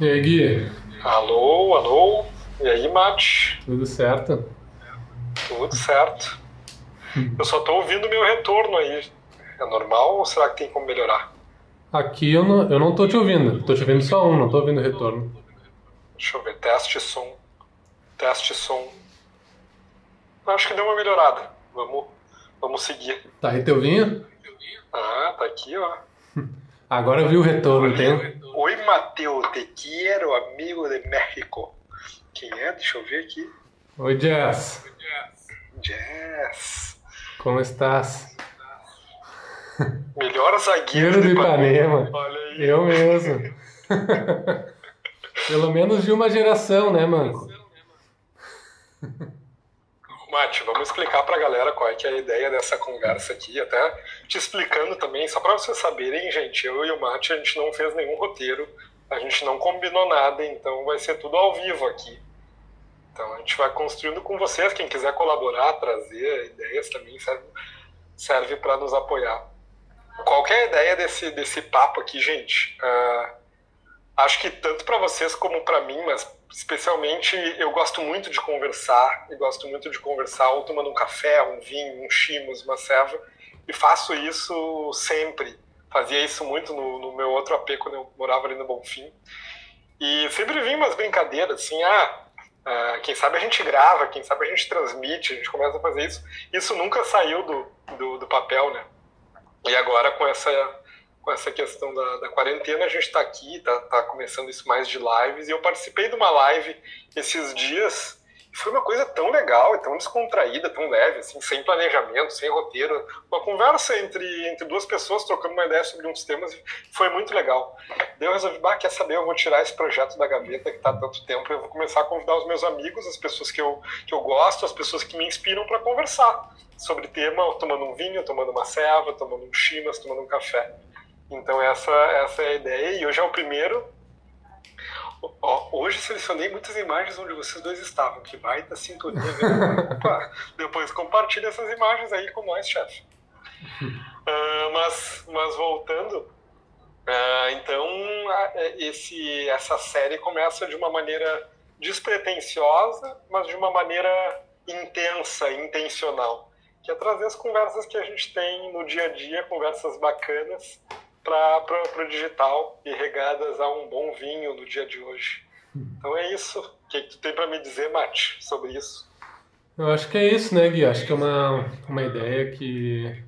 E aí, Gui? Alô, alô. E aí, Mate? Tudo certo? Tudo certo. Eu só tô ouvindo meu retorno aí. É normal ou será que tem como melhorar? Aqui eu não tô te ouvindo. Tô te ouvindo só um, não tô ouvindo retorno. Deixa eu ver. Teste som. Teste som. Acho que deu uma melhorada. Vamos seguir. Tá aí teu vinho? Ah, tá aqui, ó. Agora eu vi o retorno, entende? Oi, Matheus, te quero, amigo de México. Quem é? Deixa eu ver aqui. Oi, Jess. Jess. Como estás? Melhor zagueiro do Ipanema. Olha aí. Eu mesmo. Pelo menos de uma geração, né, Manco? Mate, vamos explicar pra galera qual é, que é a ideia dessa conversa aqui, até te explicando também, só pra vocês saberem, gente, eu e o Mate, a gente não fez nenhum roteiro, a gente não combinou nada, então vai ser tudo ao vivo aqui. Então a gente vai construindo com vocês, quem quiser colaborar, trazer ideias também serve pra nos apoiar. Qual é a ideia desse papo aqui, gente? Acho que tanto pra vocês como pra mim, mas especialmente eu gosto muito de conversar, ou tomando um café, um vinho, um chimus, uma ceva, e faço isso sempre, fazia isso muito no meu outro AP quando eu morava ali no Bonfim, e sempre vinha umas brincadeiras, assim, quem sabe a gente grava, quem sabe a gente transmite, a gente começa a fazer isso nunca saiu do papel, né? E agora com essa questão da quarentena, a gente está aqui, está começando isso mais de lives, e eu participei de uma live esses dias, e foi uma coisa tão legal, tão descontraída, tão leve, assim, sem planejamento, sem roteiro, uma conversa entre duas pessoas, trocando uma ideia sobre uns temas, e foi muito legal. Daí eu resolvi, quer saber, eu vou tirar esse projeto da gaveta que está há tanto tempo, eu vou começar a convidar os meus amigos, as pessoas que eu gosto, as pessoas que me inspiram para conversar sobre tema, tomando um vinho, tomando uma ceva, tomando um chimas, tomando um café. Então essa é a ideia, e hoje é o primeiro. Hoje selecionei muitas imagens onde vocês dois estavam, que baita sintonia. Depois compartilha essas imagens aí com nós, chefe. Mas voltando, então essa série começa de uma maneira despretensiosa, mas de uma maneira intensa, intencional, que é trazer as conversas que a gente tem no dia a dia, conversas bacanas, para o digital e regadas a um bom vinho no dia de hoje. Então é isso. O que tu tem para me dizer, Mate, sobre isso? Eu acho que é isso, né, Gui? Acho que é uma ideia que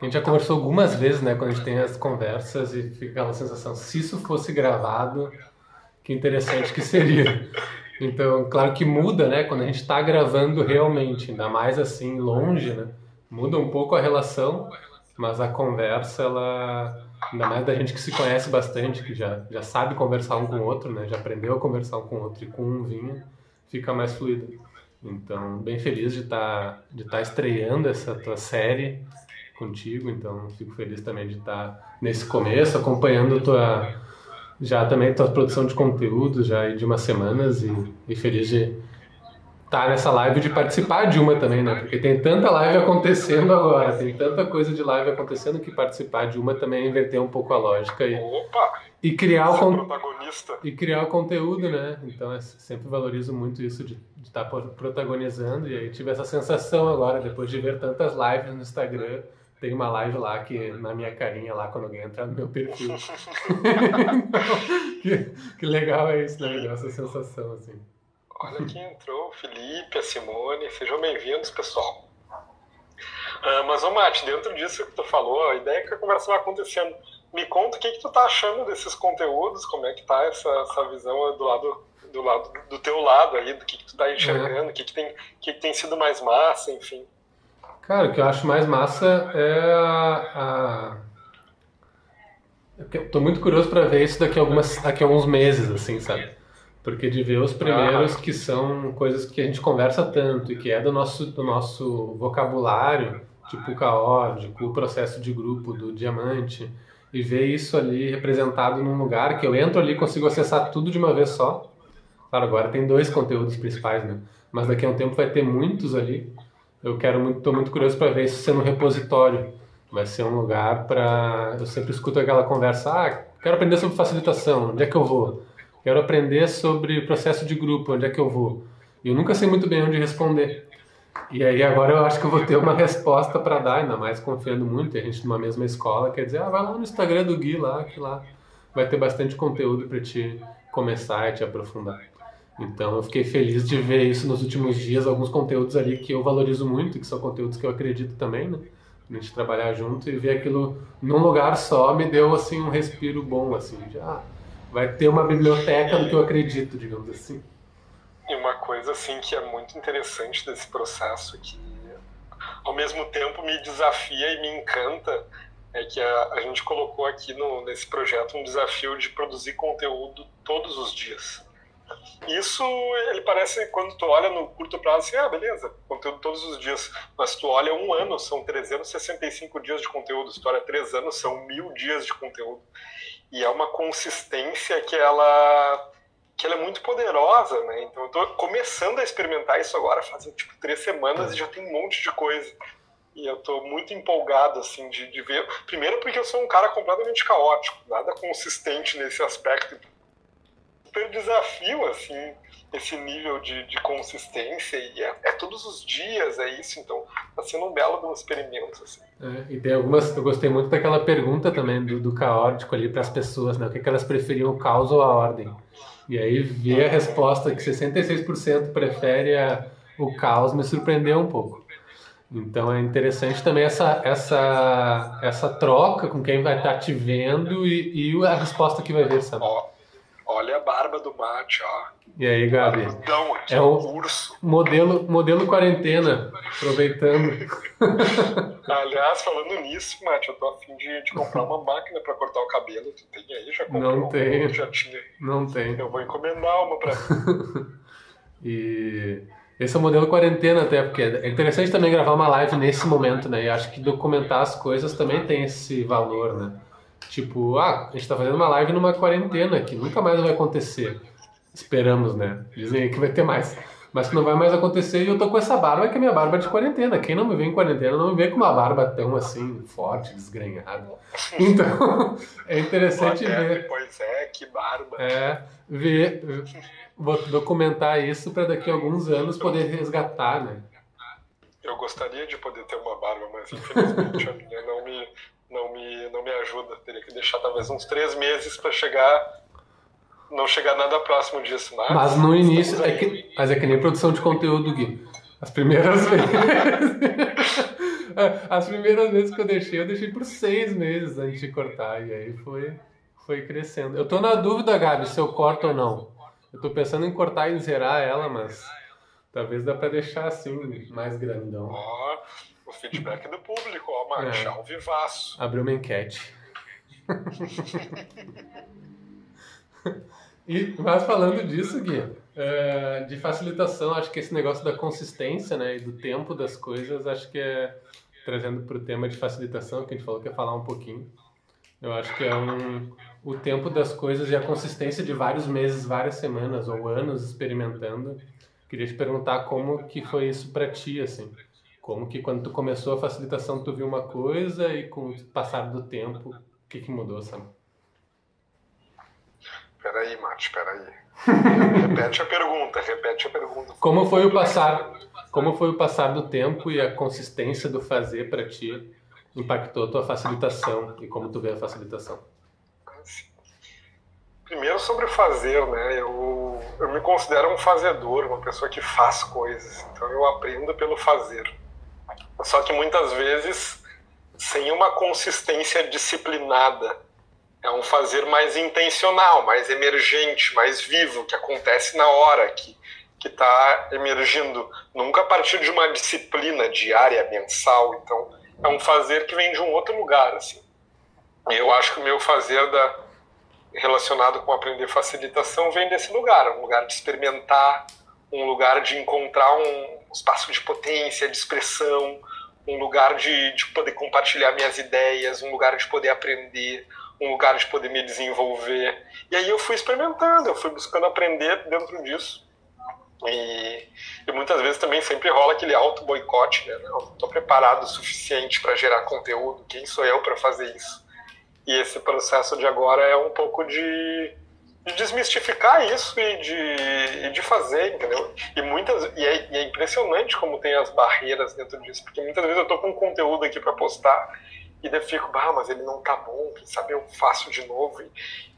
a gente já conversou algumas vezes, né, quando a gente tem as conversas e fica aquela sensação, se isso fosse gravado, que interessante que seria. Então, claro que muda, né, quando a gente está gravando realmente, ainda mais assim, longe, né, muda um pouco a relação. Mas a conversa, ela, ainda mais da gente que se conhece bastante, que já sabe conversar um com o outro, né? Já aprendeu a conversar um com o outro e com um vinho, fica mais fluida. Então, bem feliz de estar estreando essa tua série contigo. Então, fico feliz também de estar nesse começo, acompanhando tua produção de conteúdo já aí de umas semanas e feliz de tá nessa live, de participar de uma também, né? Porque tem tanta live acontecendo agora, tem tanta coisa de live acontecendo que participar de uma também é inverter um pouco a lógica e criar o conteúdo, né? Então eu sempre valorizo muito isso de estar protagonizando, e aí tive essa sensação agora, depois de ver tantas lives no Instagram, tem uma live lá que na minha carinha lá quando alguém entrar no meu perfil. que legal é isso, né? Me deu essa sensação, assim. Olha quem entrou, o Felipe, a Simone, sejam bem-vindos, pessoal. Mas, Mate, dentro disso que tu falou, a ideia é que a conversa vai acontecendo. Me conta o que tu tá achando desses conteúdos, como é que tá essa visão do lado do teu lado aí, do que tu tá enxergando, o que tem sido mais massa, enfim. Cara, o que eu acho mais massa é eu tô muito curioso para ver isso daqui a alguns meses, assim, sabe? Porque de ver os primeiros que são coisas que a gente conversa tanto e que é do nosso vocabulário, tipo o caótico, o processo de grupo do diamante, e ver isso ali representado num lugar que eu entro ali e consigo acessar tudo de uma vez só. Claro, agora tem 2 conteúdos principais, né? Mas daqui a um tempo vai ter muitos ali. Eu estou muito curioso para ver isso sendo um repositório. Vai ser um lugar para... Eu sempre escuto aquela conversa, quero aprender sobre facilitação, onde é que eu vou? Quero aprender sobre processo de grupo, onde é que eu vou? E eu nunca sei muito bem onde responder. E aí agora eu acho que eu vou ter uma resposta para dar, ainda mais confiando muito, a gente numa mesma escola, quer dizer, ah, vai lá no Instagram do Gui, lá, que lá vai ter bastante conteúdo para te começar e te aprofundar. Então eu fiquei feliz de ver isso nos últimos dias, alguns conteúdos ali que eu valorizo muito, que são conteúdos que eu acredito também, né? A gente trabalhar junto e ver aquilo num lugar só me deu, assim, um respiro bom, assim, de, ah, vai ter uma biblioteca do que eu acredito, digamos assim. E uma coisa, assim, que é muito interessante desse processo, que ao mesmo tempo me desafia e me encanta, é que a gente colocou aqui nesse projeto um desafio de produzir conteúdo todos os dias. Isso, ele parece, quando tu olha no curto prazo, assim, ah, beleza, conteúdo todos os dias. Mas tu olha um ano, são 365 dias de conteúdo. Se tu olha 3 anos, são 1000 dias de conteúdo. E é uma consistência que ela é muito poderosa, né? Então eu tô começando a experimentar isso agora, fazem tipo 3 semanas e já tem um monte de coisa. E eu tô muito empolgado, assim, de ver. Primeiro porque eu sou um cara completamente caótico, nada consistente nesse aspecto. Super desafio, assim, esse nível de consistência, e é todos os dias, é isso, então tá sendo um belo experimento, assim. É, e tem algumas, eu gostei muito daquela pergunta também do caótico ali para as pessoas, né? O que elas preferiam, o caos ou a ordem? E aí ver a resposta que 66% prefere o caos me surpreendeu um pouco. Então é interessante também essa troca com quem vai estar te vendo e a resposta que vai ver, sabe? Olha a barba do Mate, ó. E aí, Gabi? Barbudão, é um urso. Modelo quarentena, aproveitando. Aliás, falando nisso, Mate, eu tô a fim de comprar uma máquina pra cortar o cabelo. Tu tem aí? Já comprei? Não tem. Já tinha. Não tem. Eu vou encomendar uma pra mim. E esse é o modelo quarentena até, porque é interessante também gravar uma live nesse momento, né? E acho que documentar as coisas também tem esse valor, né? Tipo, ah, a gente tá fazendo uma live numa quarentena que nunca mais vai acontecer. Esperamos, né? Dizem aí que vai ter mais. Mas que não vai mais acontecer, e eu tô com essa barba, que é a minha barba de quarentena. Quem não me vê em quarentena não me vê com uma barba tão, assim, forte, desgrenhada. Então, é interessante ver. Pois é, que barba. É, ver, vou documentar isso pra daqui a alguns anos poder resgatar, né? Eu gostaria de poder ter uma barba, mas infelizmente a minha não me ajuda, teria que deixar talvez uns 3 meses para não chegar nada próximo disso. Mas no início, é que nem produção de conteúdo, Gui. As primeiras vezes que eu deixei por 6 meses antes de cortar, e aí foi crescendo. Eu tô na dúvida, Gabi, se eu corto ou não. Eu tô pensando em cortar e zerar ela, mas talvez dá para deixar assim, mais grandão. O feedback do público, ó, Mate, ao vivaço. Abriu uma enquete. Mas falando disso, Gui, de facilitação, acho que esse negócio da consistência, né, e do tempo das coisas, acho que trazendo para o tema de facilitação, que a gente falou que ia falar um pouquinho, eu acho que o tempo das coisas e a consistência de vários meses, várias semanas ou anos experimentando. Queria te perguntar como que foi isso para ti, assim. Como que quando tu começou a facilitação, tu viu uma coisa e com o passar do tempo, o que mudou, sabe? Peraí, Mate, peraí. Repete a pergunta. Como foi o passar do tempo e a consistência do fazer para ti impactou a tua facilitação e como tu vê a facilitação? Primeiro sobre fazer, né? Eu me considero um fazedor, uma pessoa que faz coisas, então eu aprendo pelo fazer. Só que muitas vezes, sem uma consistência disciplinada, é um fazer mais intencional, mais emergente, mais vivo, que acontece na hora, que está emergindo. Nunca a partir de uma disciplina diária, mensal. Então, é um fazer que vem de um outro lugar, assim. Eu acho que o meu fazer relacionado com aprender facilitação vem desse lugar, um lugar de experimentar, um lugar de encontrar um espaço de potência, de expressão, um lugar de poder compartilhar minhas ideias, um lugar de poder aprender, um lugar de poder me desenvolver. E aí eu fui experimentando, eu fui buscando aprender dentro disso. E muitas vezes também sempre rola aquele auto-boicote, né? Não estou preparado o suficiente para gerar conteúdo, quem sou eu para fazer isso? E esse processo de agora é um pouco de de desmistificar isso e de fazer, entendeu? E é impressionante como tem as barreiras dentro disso, porque muitas vezes eu tô com um conteúdo aqui para postar e daí eu fico, mas ele não tá bom, quem sabe eu faço de novo.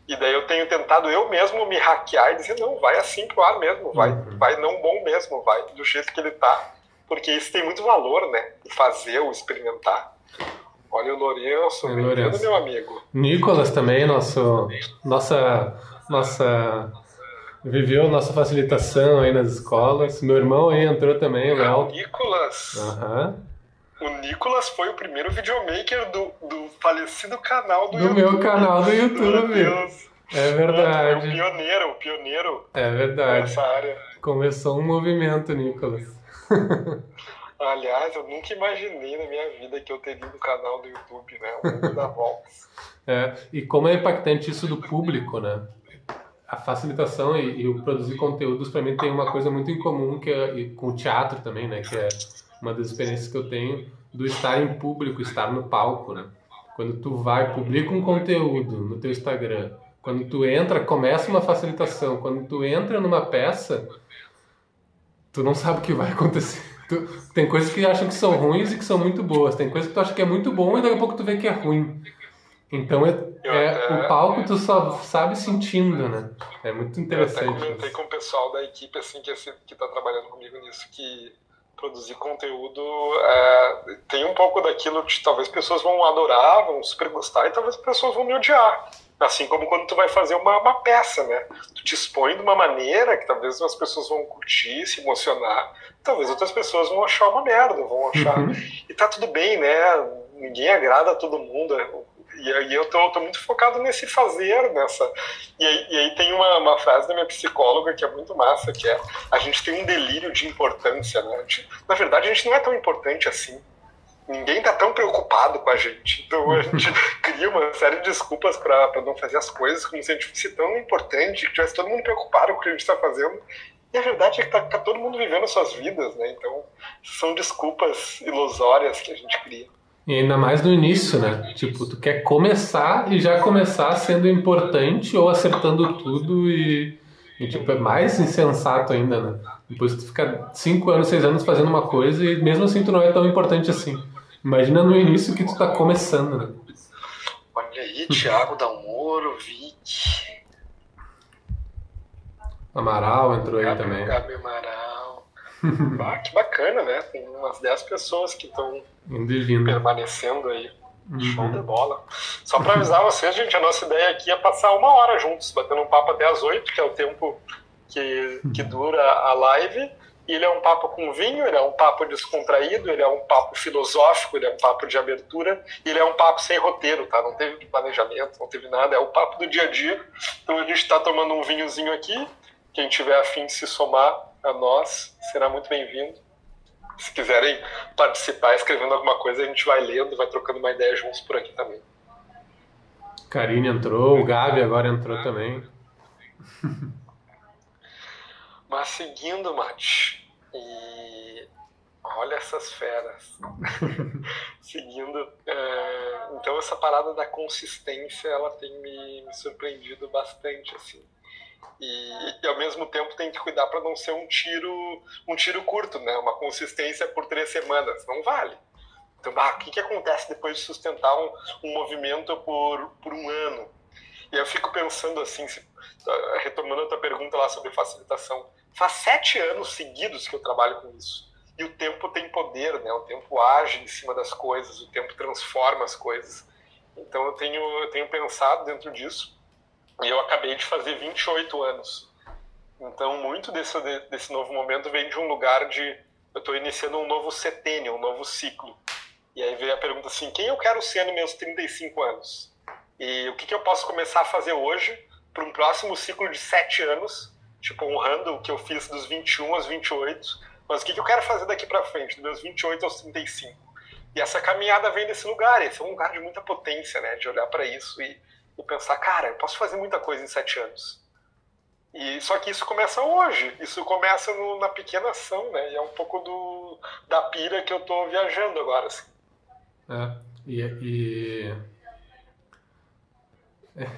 E daí eu tenho tentado eu mesmo me hackear e dizer, não, vai assim pro ar mesmo, vai não bom mesmo, vai do jeito que ele tá. Porque isso tem muito valor, né? O fazer, o experimentar. Olha o Lourenço, bem-vindo, meu amigo. Nicolas também, nossa viveu a nossa facilitação aí nas escolas. Meu irmão aí entrou também, o Nicolas. O Nicolas foi o primeiro videomaker do falecido canal do YouTube. Do meu canal do YouTube. Meu Deus. É verdade. É o pioneiro. É verdade. Nessa área. Começou um movimento, Nicolas. Aliás, eu nunca imaginei na minha vida que eu teria um canal do YouTube, né? O mundo da volta. E como é impactante isso do público, né? A facilitação e o produzir conteúdos, para mim, tem uma coisa muito em comum e com o teatro também, né? Que é uma das experiências que eu tenho do estar em público, estar no palco, né? Quando tu vai, publica um conteúdo no teu Instagram, quando tu entra, começa uma facilitação, quando tu entra numa peça, tu não sabe o que vai acontecer. Tem coisas que acham que são ruins e que são muito boas, tem coisas que tu acha que é muito bom e daqui a pouco tu vê que é ruim. Então o palco tu só sabe sentindo, né? É muito interessante. Eu até comentei com o pessoal da equipe assim, que tá trabalhando comigo nisso, que produzir conteúdo tem um pouco daquilo que talvez pessoas vão adorar, vão super gostar, e talvez pessoas vão me odiar. Assim como quando tu vai fazer uma peça, né? Tu te expõe de uma maneira que talvez umas pessoas vão curtir, se emocionar, talvez outras pessoas vão achar uma merda, E tá tudo bem, né? Ninguém agrada a todo mundo, e aí eu tô muito focado nesse fazer, nessa... E aí tem uma frase da minha psicóloga que é muito massa, que é: a gente tem um delírio de importância, né? Na verdade, a gente não é tão importante assim. Ninguém tá tão preocupado com a gente. Então a gente cria uma série de desculpas para não fazer as coisas, como se a gente fosse tão importante, que tivesse todo mundo preocupado com o que a gente tá fazendo. E a verdade é que tá todo mundo vivendo as suas vidas, né? Então são desculpas ilusórias que a gente cria. E ainda mais no início, né? Tipo, tu quer começar e já começar sendo importante ou acertando tudo e tipo, é mais insensato ainda, né? Depois tu fica 5 anos, 6 anos fazendo uma coisa e mesmo assim tu não é tão importante assim. Imagina no início que tu tá começando, né? Olha aí, Tiago Dalmoro, Vic. Amaral entrou aí também. Gabi Amaral. Que bacana, né? Tem umas 10 pessoas que estão permanecendo aí. Show de bola. Só pra avisar vocês, gente, a nossa ideia aqui é passar 1 hora juntos, batendo um papo até as 8, que é o tempo que dura a live. E ele é um papo com vinho, ele é um papo descontraído, ele é um papo filosófico, ele é um papo de abertura, e ele é um papo sem roteiro, tá? Não teve planejamento, não teve nada, é o papo do dia a dia. Então a gente tá tomando um vinhozinho aqui, quem tiver a fim de se somar a nós, será muito bem-vindo. Se quiserem participar escrevendo alguma coisa, a gente vai lendo, vai trocando uma ideia juntos por aqui também. Karine entrou, o Gabi agora entrou também. Mas seguindo, Mate, e olha essas feras, seguindo, então essa parada da consistência, ela tem me surpreendido bastante, assim, e ao mesmo tempo tem que cuidar para não ser um tiro curto, né, uma consistência por 3 semanas, não vale. Então, o que acontece depois de sustentar um movimento por 1 ano? E eu fico pensando assim, retomando a tua pergunta lá sobre facilitação, faz 7 anos seguidos que eu trabalho com isso. E o tempo tem poder, né? O tempo age em cima das coisas, o tempo transforma as coisas. Então eu tenho pensado dentro disso. E eu acabei de fazer 28 anos. Então muito desse novo momento vem de um lugar de... Eu estou iniciando um novo setênio, um novo ciclo. E aí veio a pergunta assim, quem eu quero ser nos meus 35 anos? E o que eu posso começar a fazer hoje para um próximo ciclo de 7 anos, tipo, honrando o que eu fiz dos 21 aos 28, mas o que eu quero fazer daqui para frente, dos meus 28 aos 35. E essa caminhada vem desse lugar, esse é um lugar de muita potência, né, de olhar para isso e pensar, cara, eu posso fazer muita coisa em 7 anos. E, só que isso começa hoje, isso começa na pequena ação, né, e é um pouco da pira que eu tô viajando agora, assim. É, e...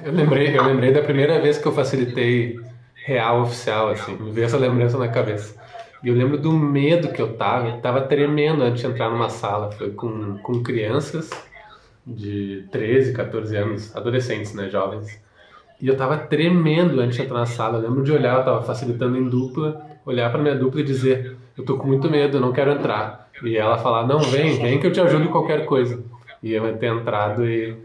Eu lembrei da primeira vez que eu facilitei real oficial, assim, me veio essa lembrança na cabeça. E eu lembro do medo que eu tava tremendo antes de entrar numa sala, foi com crianças de 13, 14 anos, adolescentes, né, jovens. E eu tava tremendo antes de entrar na sala, eu lembro de olhar, eu tava facilitando em dupla, olhar pra minha dupla e dizer, eu tô com muito medo, eu não quero entrar. E ela falar, não, vem que eu te ajudo em qualquer coisa. E eu ter entrado e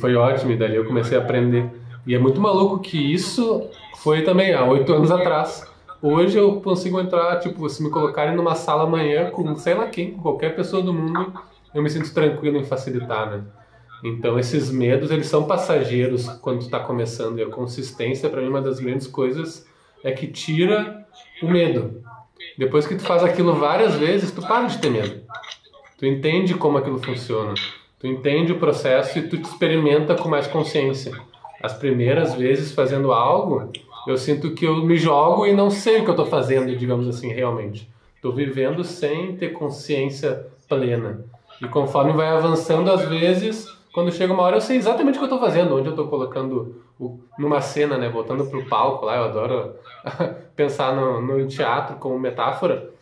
foi ótimo, e dali eu comecei a aprender. E é muito maluco que isso foi também há 8 anos atrás. Hoje eu consigo entrar, tipo, se me colocarem numa sala amanhã com sei lá quem, com qualquer pessoa do mundo, eu me sinto tranquilo em facilitar, né? Então esses medos, eles são passageiros quando tu tá começando. E a consistência, pra mim, uma das grandes coisas é que tira o medo. Depois que tu faz aquilo várias vezes, tu para de ter medo. Tu entende como aquilo funciona. Tu entende o processo e tu te experimenta com mais consciência. As primeiras vezes fazendo algo, eu sinto que eu me jogo e não sei o que eu tô fazendo, digamos assim, realmente. Tô vivendo sem ter consciência plena. E conforme vai avançando, às vezes, quando chega uma hora, eu sei exatamente o que eu tô fazendo, onde eu tô colocando numa cena, né? Voltando pro palco lá, eu adoro pensar no teatro como metáfora.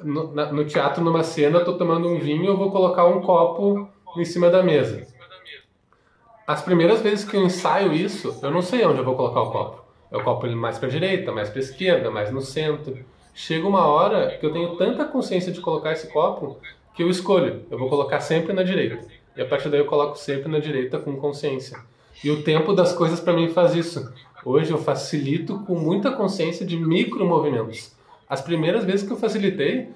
No teatro, numa cena, eu tô tomando um vinho, eu vou colocar um copo em cima da mesa. As primeiras vezes que eu ensaio isso, eu não sei onde eu vou colocar o copo. Eu copo ele mais para a direita, mais para a esquerda, mais no centro. Chega uma hora que eu tenho tanta consciência de colocar esse copo que eu escolho. Eu vou colocar sempre na direita. E a partir daí eu coloco sempre na direita com consciência. E o tempo das coisas para mim faz isso. Hoje eu facilito com muita consciência de micro movimentos. As primeiras vezes que eu facilitei,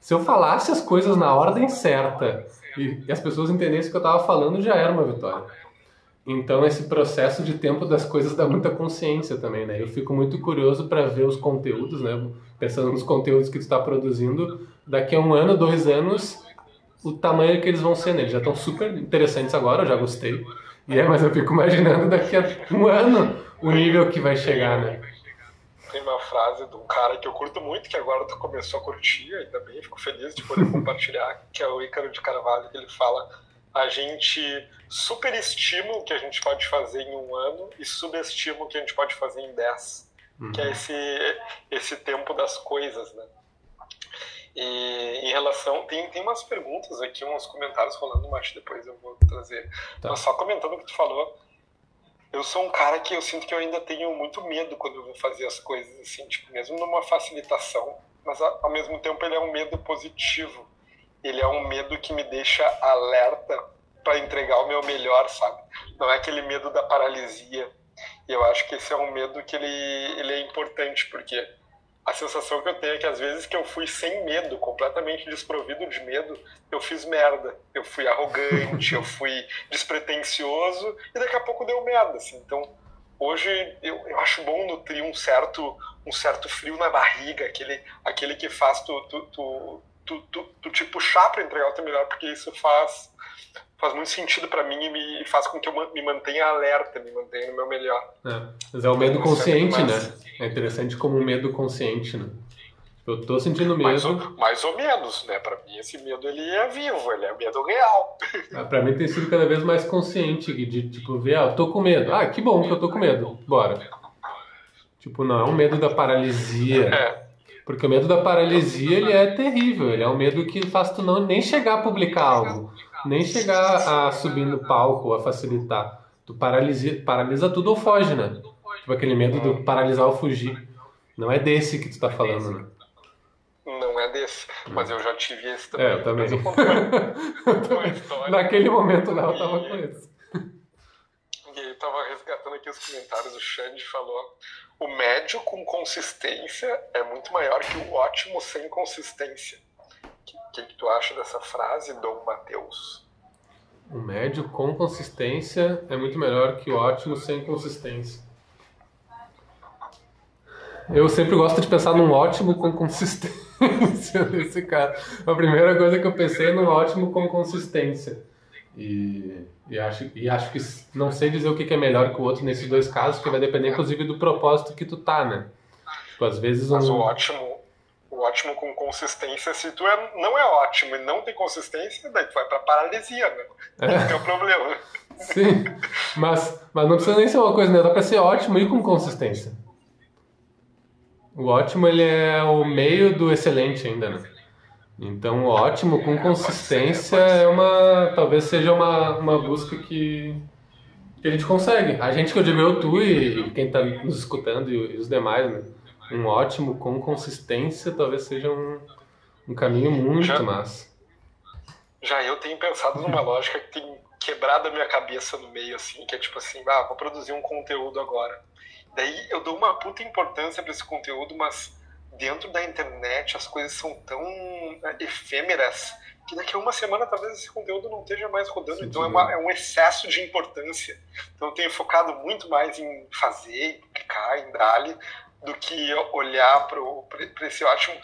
se eu falasse as coisas na ordem certa e as pessoas entendessem o que eu estava falando, já era uma vitória. Então esse processo de tempo das coisas dá muita consciência também, né? Eu fico muito curioso para ver os conteúdos, né? Pensando nos conteúdos que tu está produzindo, daqui a 1 ano, 2 anos, o tamanho que eles vão ser, né? Eles já estão super interessantes agora, eu já gostei. Mas eu fico imaginando daqui a 1 ano o nível que vai chegar, né? Tem uma frase de um cara que eu curto muito, que agora tu começou a curtir, ainda bem, fico feliz de poder compartilhar, que é o Ícaro de Carvalho, que ele fala: a gente superestima o que a gente pode fazer em 1 ano e subestima o que a gente pode fazer em 10, que é esse tempo das coisas, né? E em relação, tem umas perguntas aqui, uns comentários rolando, mas depois eu vou trazer, tá. Mas só comentando o que tu falou, eu sou um cara que eu sinto que eu ainda tenho muito medo quando eu vou fazer as coisas, assim, tipo, mesmo numa facilitação, mas ao mesmo tempo ele é um medo positivo, ele é um medo que me deixa alerta para entregar o meu melhor, sabe? Não é aquele medo da paralisia, e eu acho que esse é um medo que ele é importante, porque a sensação que eu tenho é que às vezes que eu fui sem medo, completamente desprovido de medo, eu fiz merda. Eu fui arrogante, eu fui despretensioso e daqui a pouco deu merda, assim. Então, hoje eu acho bom nutrir um certo frio na barriga, aquele que faz tu te puxar para entregar o teu melhor, porque isso faz muito sentido para mim e faz com que eu me mantenha alerta, me mantenha no meu melhor. Mas é o medo consciente, né? É interessante como um medo consciente, né? Eu tô sentindo medo. Mais ou menos, né? Pra mim esse medo, ele é vivo, ele é medo real. Pra mim tem sido cada vez mais consciente de, tipo, ver, eu tô com medo. Ah, que bom que eu tô com medo, bora. Tipo, não, é um medo da paralisia. Porque o medo da paralisia, ele é terrível. Ele é um medo que faz tu não nem chegar a publicar algo. Nem chegar a subir no palco, a facilitar. Tu paralisa tudo ou foge, né? Tipo aquele medo do paralisar ou fugir. Não é desse que tu tá falando, né? Não é desse. Mas eu já tive esse também. Eu também. Naquele momento lá eu tava com esse. E aí eu tava resgatando aqui os comentários. O Xande falou: o médio com consistência é muito maior que o ótimo sem consistência. O que tu acha dessa frase, Dom Matheus? O médio com consistência é muito melhor que o ótimo sem consistência. Eu sempre gosto de pensar num ótimo com consistência nesse caso. A primeira coisa que eu pensei é num ótimo com consistência. E acho que não sei dizer o que é melhor que o outro nesses dois casos, porque vai depender inclusive do propósito que tu tá, né? Tipo, às vezes mas o ótimo com consistência, se tu não é ótimo e não tem consistência, daí tu vai pra paralisia, né? Esse é o problema. Sim, mas não precisa nem ser uma coisa, né? Dá pra ser ótimo e com consistência. O ótimo, ele é o meio do excelente ainda, né? Então, o ótimo com consistência é uma... Talvez seja uma busca que a gente consegue. A gente, que eu digo eu, tu e quem tá nos escutando e os demais, né? Um ótimo com consistência talvez seja um caminho muito massa. Já eu tenho pensado numa lógica que tem quebrado a minha cabeça no meio, assim, que é tipo assim, vou produzir um conteúdo agora. Daí eu dou uma puta importância pra esse conteúdo, mas dentro da internet as coisas são tão efêmeras que daqui a uma semana talvez esse conteúdo não esteja mais rodando. Sim, então é um excesso de importância. Então eu tenho focado muito mais em fazer, em clicar, em dali, do que olhar para esse ótimo,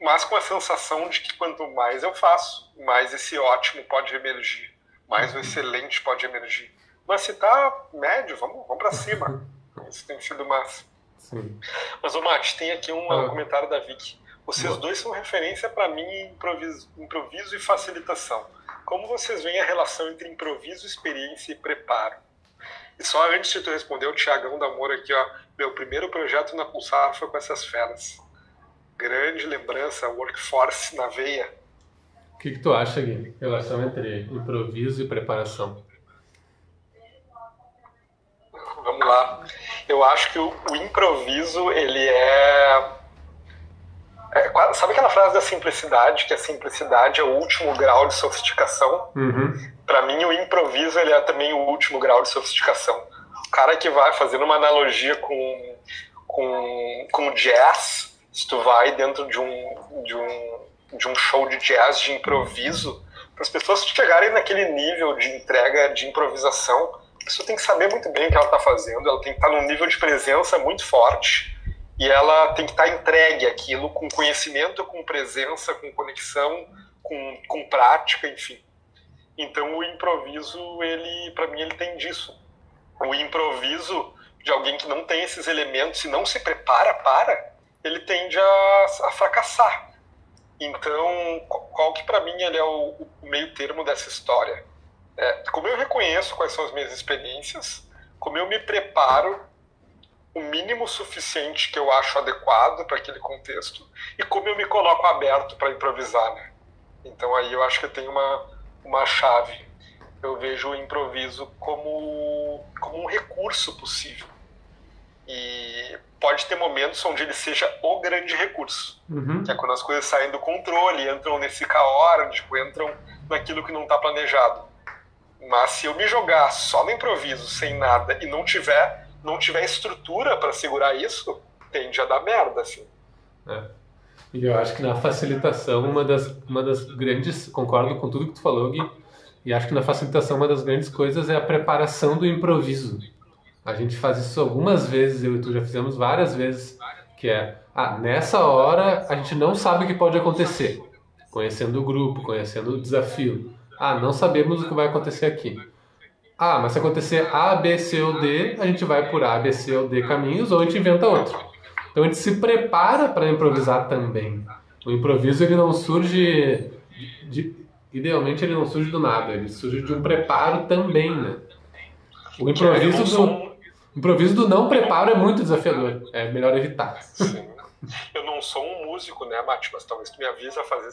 mas com a sensação de que quanto mais eu faço, mais esse ótimo pode emergir, mais o excelente pode emergir. Mas se tá médio, vamos para cima. Isso tem sido massa. Sim. Mas, ô Mate, tem aqui um comentário da Vicky. Vocês dois são referência para mim em improviso e facilitação. Como vocês veem a relação entre improviso, experiência e preparo? E só antes de tu responder, o Thiagão da Moura aqui, ó. Meu primeiro projeto na Pulsar foi com essas feras. Grande lembrança, workforce na veia. O que tu acha, Gui? Relação entre improviso e preparação. Vamos lá. Eu acho que o improviso, ele é... Sabe aquela frase da simplicidade? Que a simplicidade é o último grau de sofisticação? Uhum. Pra mim, o improviso ele é também o último grau de sofisticação. O cara que vai fazendo uma analogia com jazz, se tu vai dentro de um show de jazz de improviso, para as pessoas chegarem naquele nível de entrega, de improvisação, a pessoa tem que saber muito bem o que ela está fazendo, ela tem que estar num nível de presença muito forte e ela tem que estar entregue àquilo com conhecimento, com presença, com conexão, com prática, enfim. Então o improviso, ele, para mim, ele tem disso. O improviso de alguém que não tem esses elementos e não se prepara para, ele tende a fracassar. Então, qual que para mim ele é o meio termo dessa história? Como eu reconheço quais são as minhas experiências, como eu me preparo o mínimo suficiente que eu acho adequado para aquele contexto e como eu me coloco aberto para improvisar, né? Então aí eu acho que tem uma chave. Eu vejo o improviso como um recurso possível. E pode ter momentos onde ele seja o grande recurso. Uhum. Que é quando as coisas saem do controle, entram nesse caótico, entram naquilo que não está planejado. Mas se eu me jogar só no improviso, sem nada, e não tiver estrutura para segurar isso, tende a dar merda, assim. E eu acho que na facilitação, uma das grandes... Concordo com tudo que tu falou, Gui. E acho que na facilitação uma das grandes coisas é a preparação do improviso. A gente faz isso algumas vezes, eu e tu já fizemos várias vezes, que é, nessa hora a gente não sabe o que pode acontecer. Conhecendo o grupo, conhecendo o desafio. Não sabemos o que vai acontecer aqui. Mas se acontecer A, B, C ou D, a gente vai por A, B, C ou D caminhos ou a gente inventa outro. Então a gente se prepara para improvisar também. O improviso, ele não surge idealmente ele não surge do nada, ele surge de um preparo também, né? O improviso do não preparo é muito desafiador, é melhor evitar. Sim. Eu não sou um músico, né, Mati? Mas talvez tu me ajuda a fazer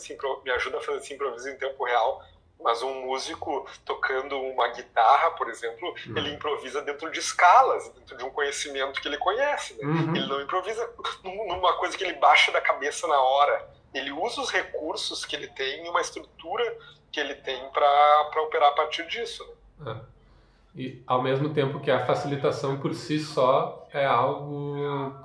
esse improviso em tempo real, mas um músico tocando uma guitarra, por exemplo, ele improvisa dentro de escalas, dentro de um conhecimento que ele conhece, né? Ele não improvisa numa coisa que ele baixa da cabeça na hora. Ele usa os recursos que ele tem e uma estrutura que ele tem para operar a partir disso. E ao mesmo tempo que a facilitação por si só é algo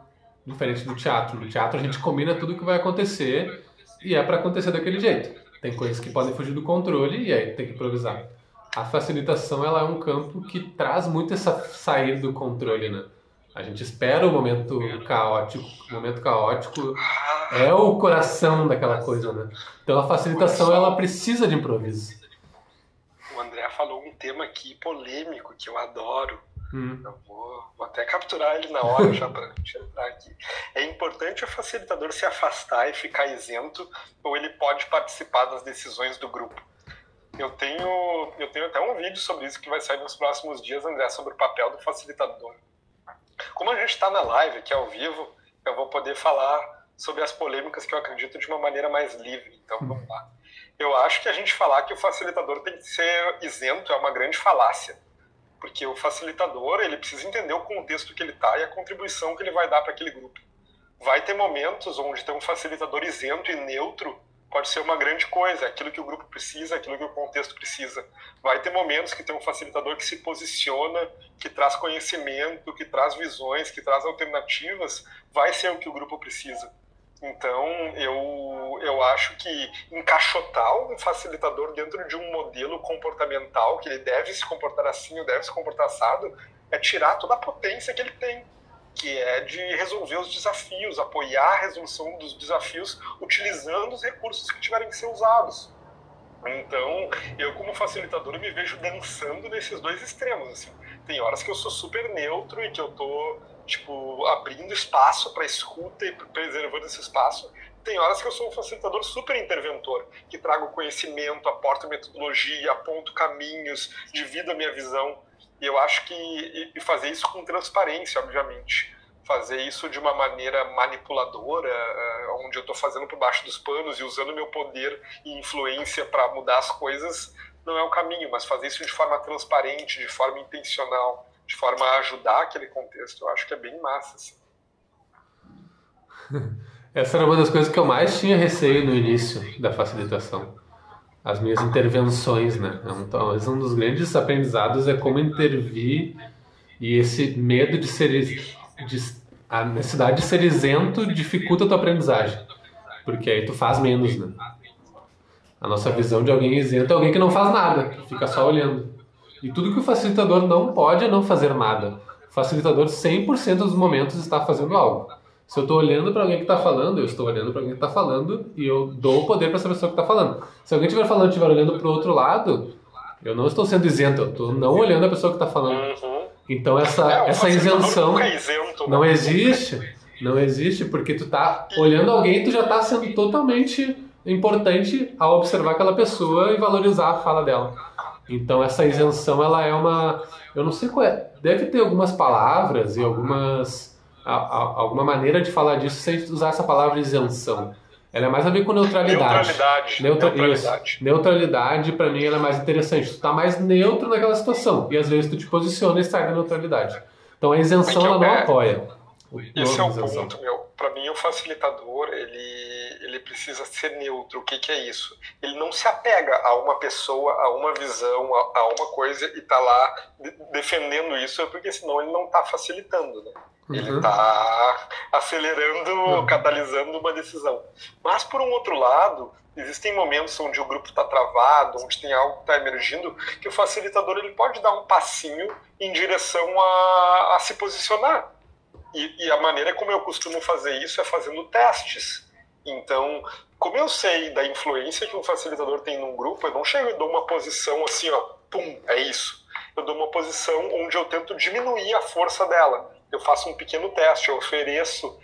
diferente do teatro. No teatro a gente combina tudo o que vai acontecer e é para acontecer daquele jeito. Tem coisas que podem fugir do controle e aí tem que improvisar. A facilitação, ela é um campo que traz muito essa sair do controle, né? A gente espera o momento caótico. O momento caótico é o coração daquela coisa, né? Então a facilitação, ela precisa de improviso. O André falou um tema aqui polêmico que eu adoro. Eu vou até capturar ele na hora já para entrar aqui. É importante o facilitador se afastar e ficar isento ou ele pode participar das decisões do grupo? Eu tenho até um vídeo sobre isso que vai sair nos próximos dias, André, sobre o papel do facilitador. Como a gente está na live, que é ao vivo, eu vou poder falar sobre as polêmicas que eu acredito de uma maneira mais livre. Então, vamos lá. Eu acho que a gente falar que o facilitador tem que ser isento é uma grande falácia, porque o facilitador, ele precisa entender o contexto que ele está e a contribuição que ele vai dar para aquele grupo. Vai ter momentos onde ter um facilitador isento e neutro pode ser uma grande coisa, aquilo que o grupo precisa, aquilo que o contexto precisa. Vai ter momentos que tem um facilitador que se posiciona, que traz conhecimento, que traz visões, que traz alternativas, vai ser o que o grupo precisa. Então, eu acho que encaixotar um facilitador dentro de um modelo comportamental, que ele deve se comportar assim ou deve se comportar assado, é tirar toda a potência que ele tem, que é de resolver os desafios, apoiar a resolução dos desafios utilizando os recursos que tiverem que ser usados. Então, eu como facilitador me vejo dançando nesses dois extremos, assim. Tem horas que eu sou super neutro e que eu tô, tipo, abrindo espaço para escuta e preservando esse espaço. Tem horas que eu sou um facilitador super interventor, que trago conhecimento, aporto metodologia, aponto caminhos, divido a minha visão. E eu acho que fazer isso com transparência, obviamente. Fazer isso de uma maneira manipuladora, onde eu estou fazendo por baixo dos panos e usando meu poder e influência para mudar as coisas, não é o caminho. Mas fazer isso de forma transparente, de forma intencional, de forma a ajudar aquele contexto, eu acho que é bem massa. Assim. Essa era uma das coisas que eu mais tinha receio no início da facilitação. As minhas intervenções, né? Então, um dos grandes aprendizados é como intervir e esse medo de ser... a necessidade de ser isento dificulta a tua aprendizagem, porque aí tu faz menos, né? A nossa visão de alguém isento é alguém que não faz nada, que fica só olhando. E tudo que o facilitador não pode é não fazer nada. O facilitador, 100% dos momentos, está fazendo algo. Se eu estou olhando para alguém que está falando, eu estou olhando para alguém que está falando e eu dou o poder para essa pessoa que está falando. Se alguém estiver falando e estiver olhando para o outro lado, eu não estou sendo isento, eu estou não olhando a pessoa que está falando. Então essa isenção não existe, não existe, porque tu está olhando alguém e tu já está sendo totalmente importante ao observar aquela pessoa e valorizar a fala dela. Então essa isenção, ela é uma... eu não sei qual é, deve ter algumas palavras e alguma maneira de falar disso sem usar essa palavra isenção. Ela é mais a ver com neutralidade. Neutralidade, pra mim, ela é mais interessante. Tu tá mais neutro naquela situação. E às vezes tu te posiciona e sai da neutralidade. Então a isenção, ela não apoia. Esse é o ponto, meu. Pra mim, o facilitador, ele precisa ser neutro. O que é isso? Ele não se apega a uma pessoa, a uma visão, a uma coisa e tá lá defendendo isso, porque senão ele não tá facilitando, né? Ele está acelerando, catalisando uma decisão. Mas, por um outro lado, existem momentos onde o grupo está travado, onde tem algo que está emergindo, que o facilitador ele pode dar um passinho em direção a se posicionar. E a maneira como eu costumo fazer isso é fazendo testes. Então, como eu sei da influência que um facilitador tem num grupo, eu não chego e dou uma posição assim, ó, pum, é isso. Eu dou uma posição onde eu tento diminuir a força dela. Eu faço um pequeno teste, eu ofereço,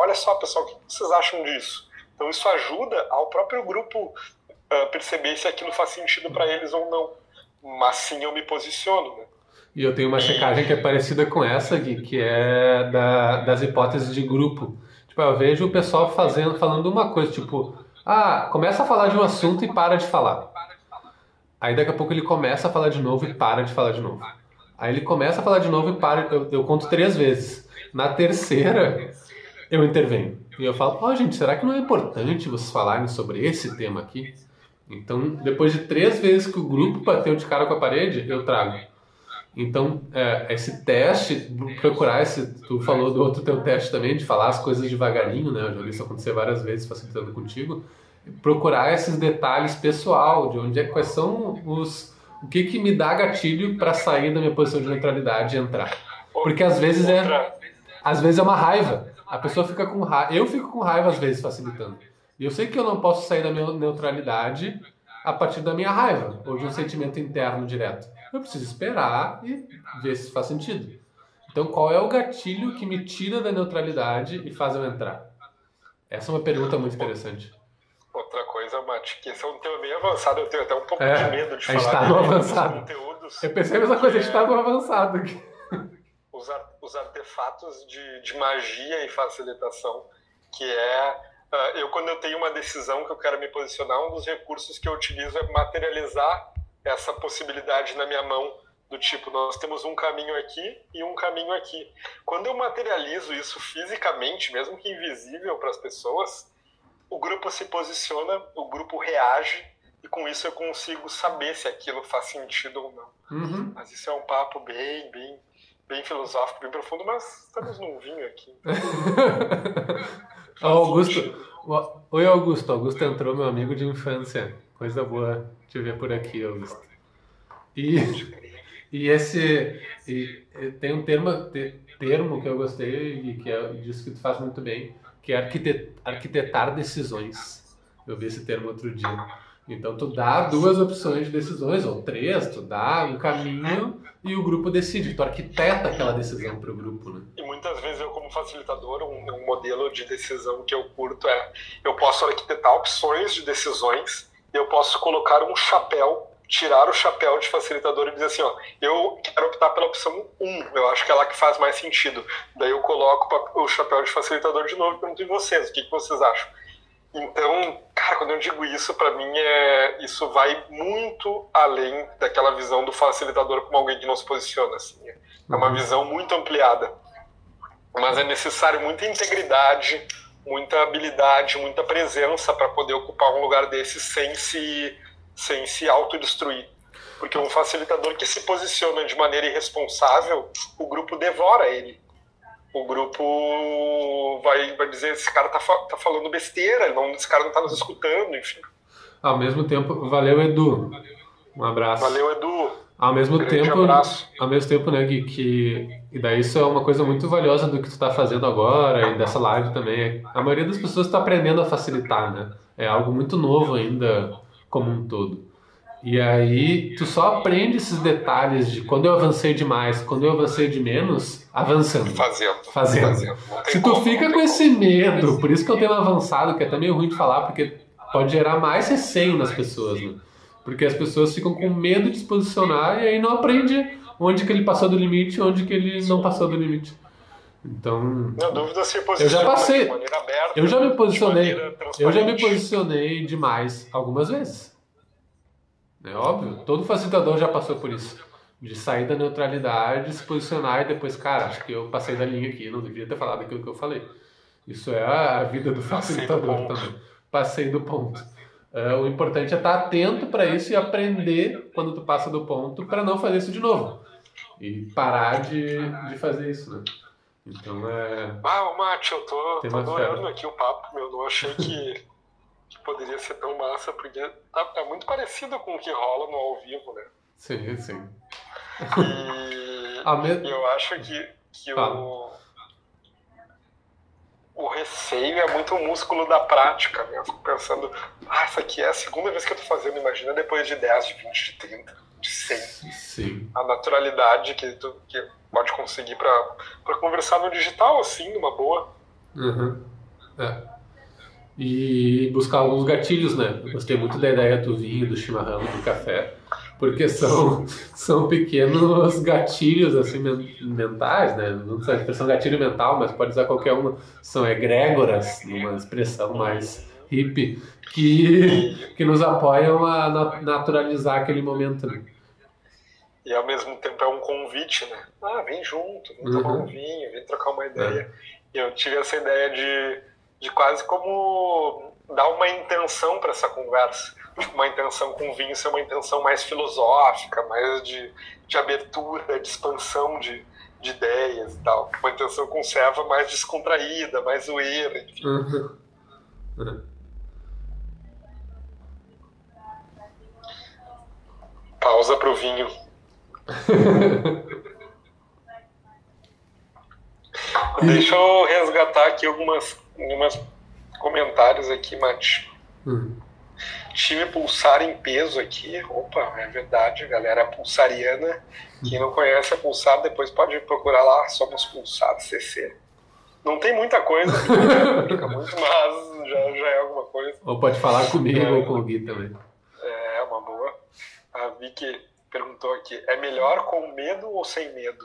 olha só, pessoal, o que vocês acham disso? Então isso ajuda ao próprio grupo perceber se aquilo faz sentido para eles ou não. Mas sim, eu me posiciono. Né? E eu tenho uma checagem que é parecida com essa, Gui, que é das hipóteses de grupo. Tipo, eu vejo o pessoal falando uma coisa, tipo, começa a falar de um assunto e para de falar. Aí daqui a pouco ele começa a falar de novo e para de falar de novo. Aí ele começa a falar de novo e para, eu conto 3 vezes. Na terceira, eu intervenho. E eu falo, gente, será que não é importante vocês falarem sobre esse tema aqui? Então, depois de 3 vezes que o grupo bateu de cara com a parede, eu trago. Então, esse teste, procurar esse... Tu falou do outro teu teste também, de falar as coisas devagarinho, né? Eu já vi isso acontecer várias vezes, facilitando contigo. Procurar esses detalhes pessoal, de onde quais são os... O que me dá gatilho para sair da minha posição de neutralidade e entrar? Porque às vezes é uma raiva. A pessoa fica com raiva. Eu fico com raiva às vezes facilitando. E eu sei que eu não posso sair da minha neutralidade a partir da minha raiva ou de um sentimento interno direto. Eu preciso esperar e ver se faz sentido. Então, qual é o gatilho que me tira da neutralidade e faz eu entrar? Essa é uma pergunta muito interessante. Outra coisa coisa, Mate, que esse é um tema meio avançado, eu tenho até um pouco de medo de falar de conteúdos. Eu pensei a mesma coisa, estágio avançado aqui. Os artefatos de magia e facilitação, que é... Eu, quando eu tenho uma decisão que eu quero me posicionar, um dos recursos que eu utilizo é materializar essa possibilidade na minha mão, do tipo, nós temos um caminho aqui e um caminho aqui. Quando eu materializo isso fisicamente, mesmo que invisível para as pessoas, o grupo se posiciona, o grupo reage, e com isso eu consigo saber se aquilo faz sentido ou não. Uhum. Mas isso é um papo bem filosófico, bem profundo, mas estamos num vinho aqui. Oi, Augusto. Augusto entrou, meu amigo de infância. Coisa boa te ver por aqui, Augusto. Tem um termo que eu gostei e que é disso que tu faz muito bem, que é arquitetar decisões. Eu vi esse termo outro dia. Então, tu dá duas opções de decisões, ou três, tu dá um caminho e o grupo decide. Tu arquiteta aquela decisão para o grupo, né? E muitas vezes eu, como facilitador, um modelo de decisão que eu curto é... Eu posso arquitetar opções de decisões, eu posso colocar um chapéu, tirar o chapéu de facilitador e dizer assim, ó, eu quero optar pela opção 1, eu acho que é lá que faz mais sentido. Daí eu coloco o chapéu de facilitador de novo e pergunto em vocês, o que vocês acham? Então, cara, quando eu digo isso, pra mim, isso vai muito além daquela visão do facilitador como alguém que não se posiciona, assim. É uma visão muito ampliada. Mas é necessário muita integridade, muita habilidade, muita presença para poder ocupar um lugar desse sem se autodestruir. Porque um facilitador que se posiciona de maneira irresponsável, o grupo devora ele. O grupo vai dizer, esse cara tá falando besteira, esse cara não tá nos escutando, enfim. Ao mesmo tempo, valeu, Edu. Um abraço. Valeu, Edu. Ao mesmo tempo, né, Gui, e daí isso é uma coisa muito valiosa do que tu tá fazendo agora e dessa live também. A maioria das pessoas tá aprendendo a facilitar, né? É algo muito novo ainda, como um todo. E aí, tu só aprende esses detalhes de quando eu avancei demais, quando eu avancei de menos, avançando. Fazendo. Se tu fica com esse medo, por isso que eu tenho avançado, que é até meio ruim de falar, porque pode gerar mais receio nas pessoas, né? Porque as pessoas ficam com medo de se posicionar e aí não aprende onde que ele passou do limite, onde que ele não passou do limite. Então, na dúvida, se posiciona, eu já passei, de maneira aberta, eu já me posicionei demais algumas vezes. É óbvio, todo facilitador já passou por isso. De sair da neutralidade, se posicionar e depois, cara, acho que eu passei da linha aqui, não devia ter falado aquilo que eu falei. Isso é a vida do facilitador também. Passei do ponto. O importante é estar atento para isso e aprender quando tu passa do ponto para não fazer isso de novo. E parar de fazer isso, né? Então é... Mate, eu tô adorando aqui o papo, meu. Não achei que... poderia ser tão massa, porque tá muito parecido com o que rola no ao vivo, né? Sim. E eu acho que o receio é muito um músculo da prática, né? Eu fico pensando, essa aqui é a segunda vez que eu tô fazendo, imagina depois de 10, de 20, de 30, de 100. Sim. A naturalidade que pode conseguir pra conversar no digital, assim, numa boa. Uhum. É. E buscar alguns gatilhos, né? Eu gostei muito da ideia do vinho, do chimarrão, do café, porque são pequenos gatilhos assim, mentais, né? Não precisa de expressão gatilho mental, mas pode usar qualquer uma. São egrégoras, uma expressão mais hippie, que nos apoiam a naturalizar aquele momento, né? E ao mesmo tempo é um convite, né? Vem junto, vem tomar um vinho, vem trocar uma ideia. E eu tive essa ideia de quase como dar uma intenção para essa conversa. Uma intenção com o vinho ser uma intenção mais filosófica, mais de abertura, de expansão de ideias e tal. Uma intenção com serva mais descontraída, mais zoeira, enfim. Pausa pro vinho. Deixa eu resgatar aqui alguns comentários aqui, Mate. Time Pulsar em peso aqui. Opa, é verdade, galera. A pulsariana. Quem não conhece a Pulsar, depois pode procurar lá. Somos Pulsar CC. Não tem muita coisa, complica muito, mas já é alguma coisa. Ou pode falar comigo ou com o Gui também. É, uma boa. A Vicky perguntou aqui, é melhor com medo ou sem medo?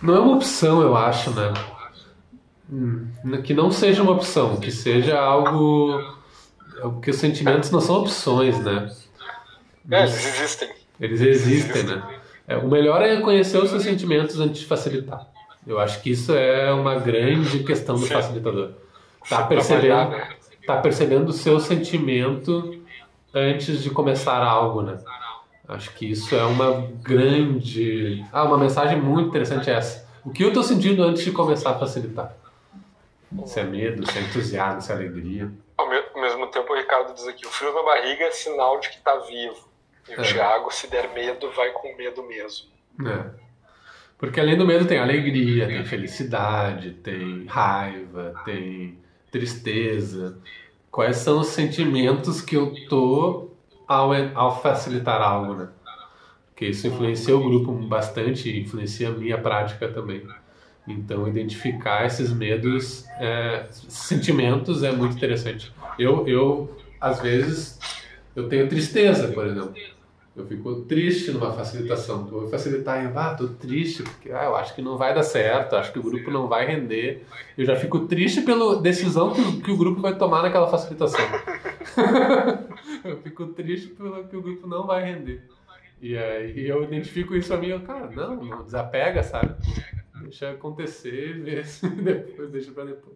Não é uma opção, eu acho, né? Que não seja uma opção, que seja algo... Porque os sentimentos não são opções, né? É, eles existem. Eles existem, né? É, o melhor é conhecer os seus sentimentos antes de facilitar. Eu acho que isso é uma grande questão do facilitador. Tá percebendo o seu sentimento antes de começar algo, né? Acho que isso é uma grande... uma mensagem muito interessante é essa. O que eu tô sentindo antes de começar a facilitar? Se é medo, se é entusiasmo, se é alegria. Ao mesmo tempo, o Ricardo diz aqui, o frio na barriga é sinal de que tá vivo. E o Thiago, se der medo, vai com medo mesmo. É. Porque além do medo tem alegria, tem felicidade, tem raiva, tem tristeza. Quais são os sentimentos que eu tô ao facilitar algo, né? Porque isso influencia o grupo bastante e influencia a minha prática também. Então, identificar esses medos, sentimentos é muito interessante. Eu às vezes, eu tenho tristeza, por exemplo. Eu fico triste numa facilitação. Eu vou facilitar e tô triste, porque eu acho que não vai dar certo, acho que o grupo não vai render. Eu já fico triste pela decisão que o grupo vai tomar naquela facilitação. Eu fico triste pelo que o grupo não vai render. E aí eu identifico isso a mim, cara, não desapega, sabe? Deixa acontecer, ver se depois, deixa pra depois.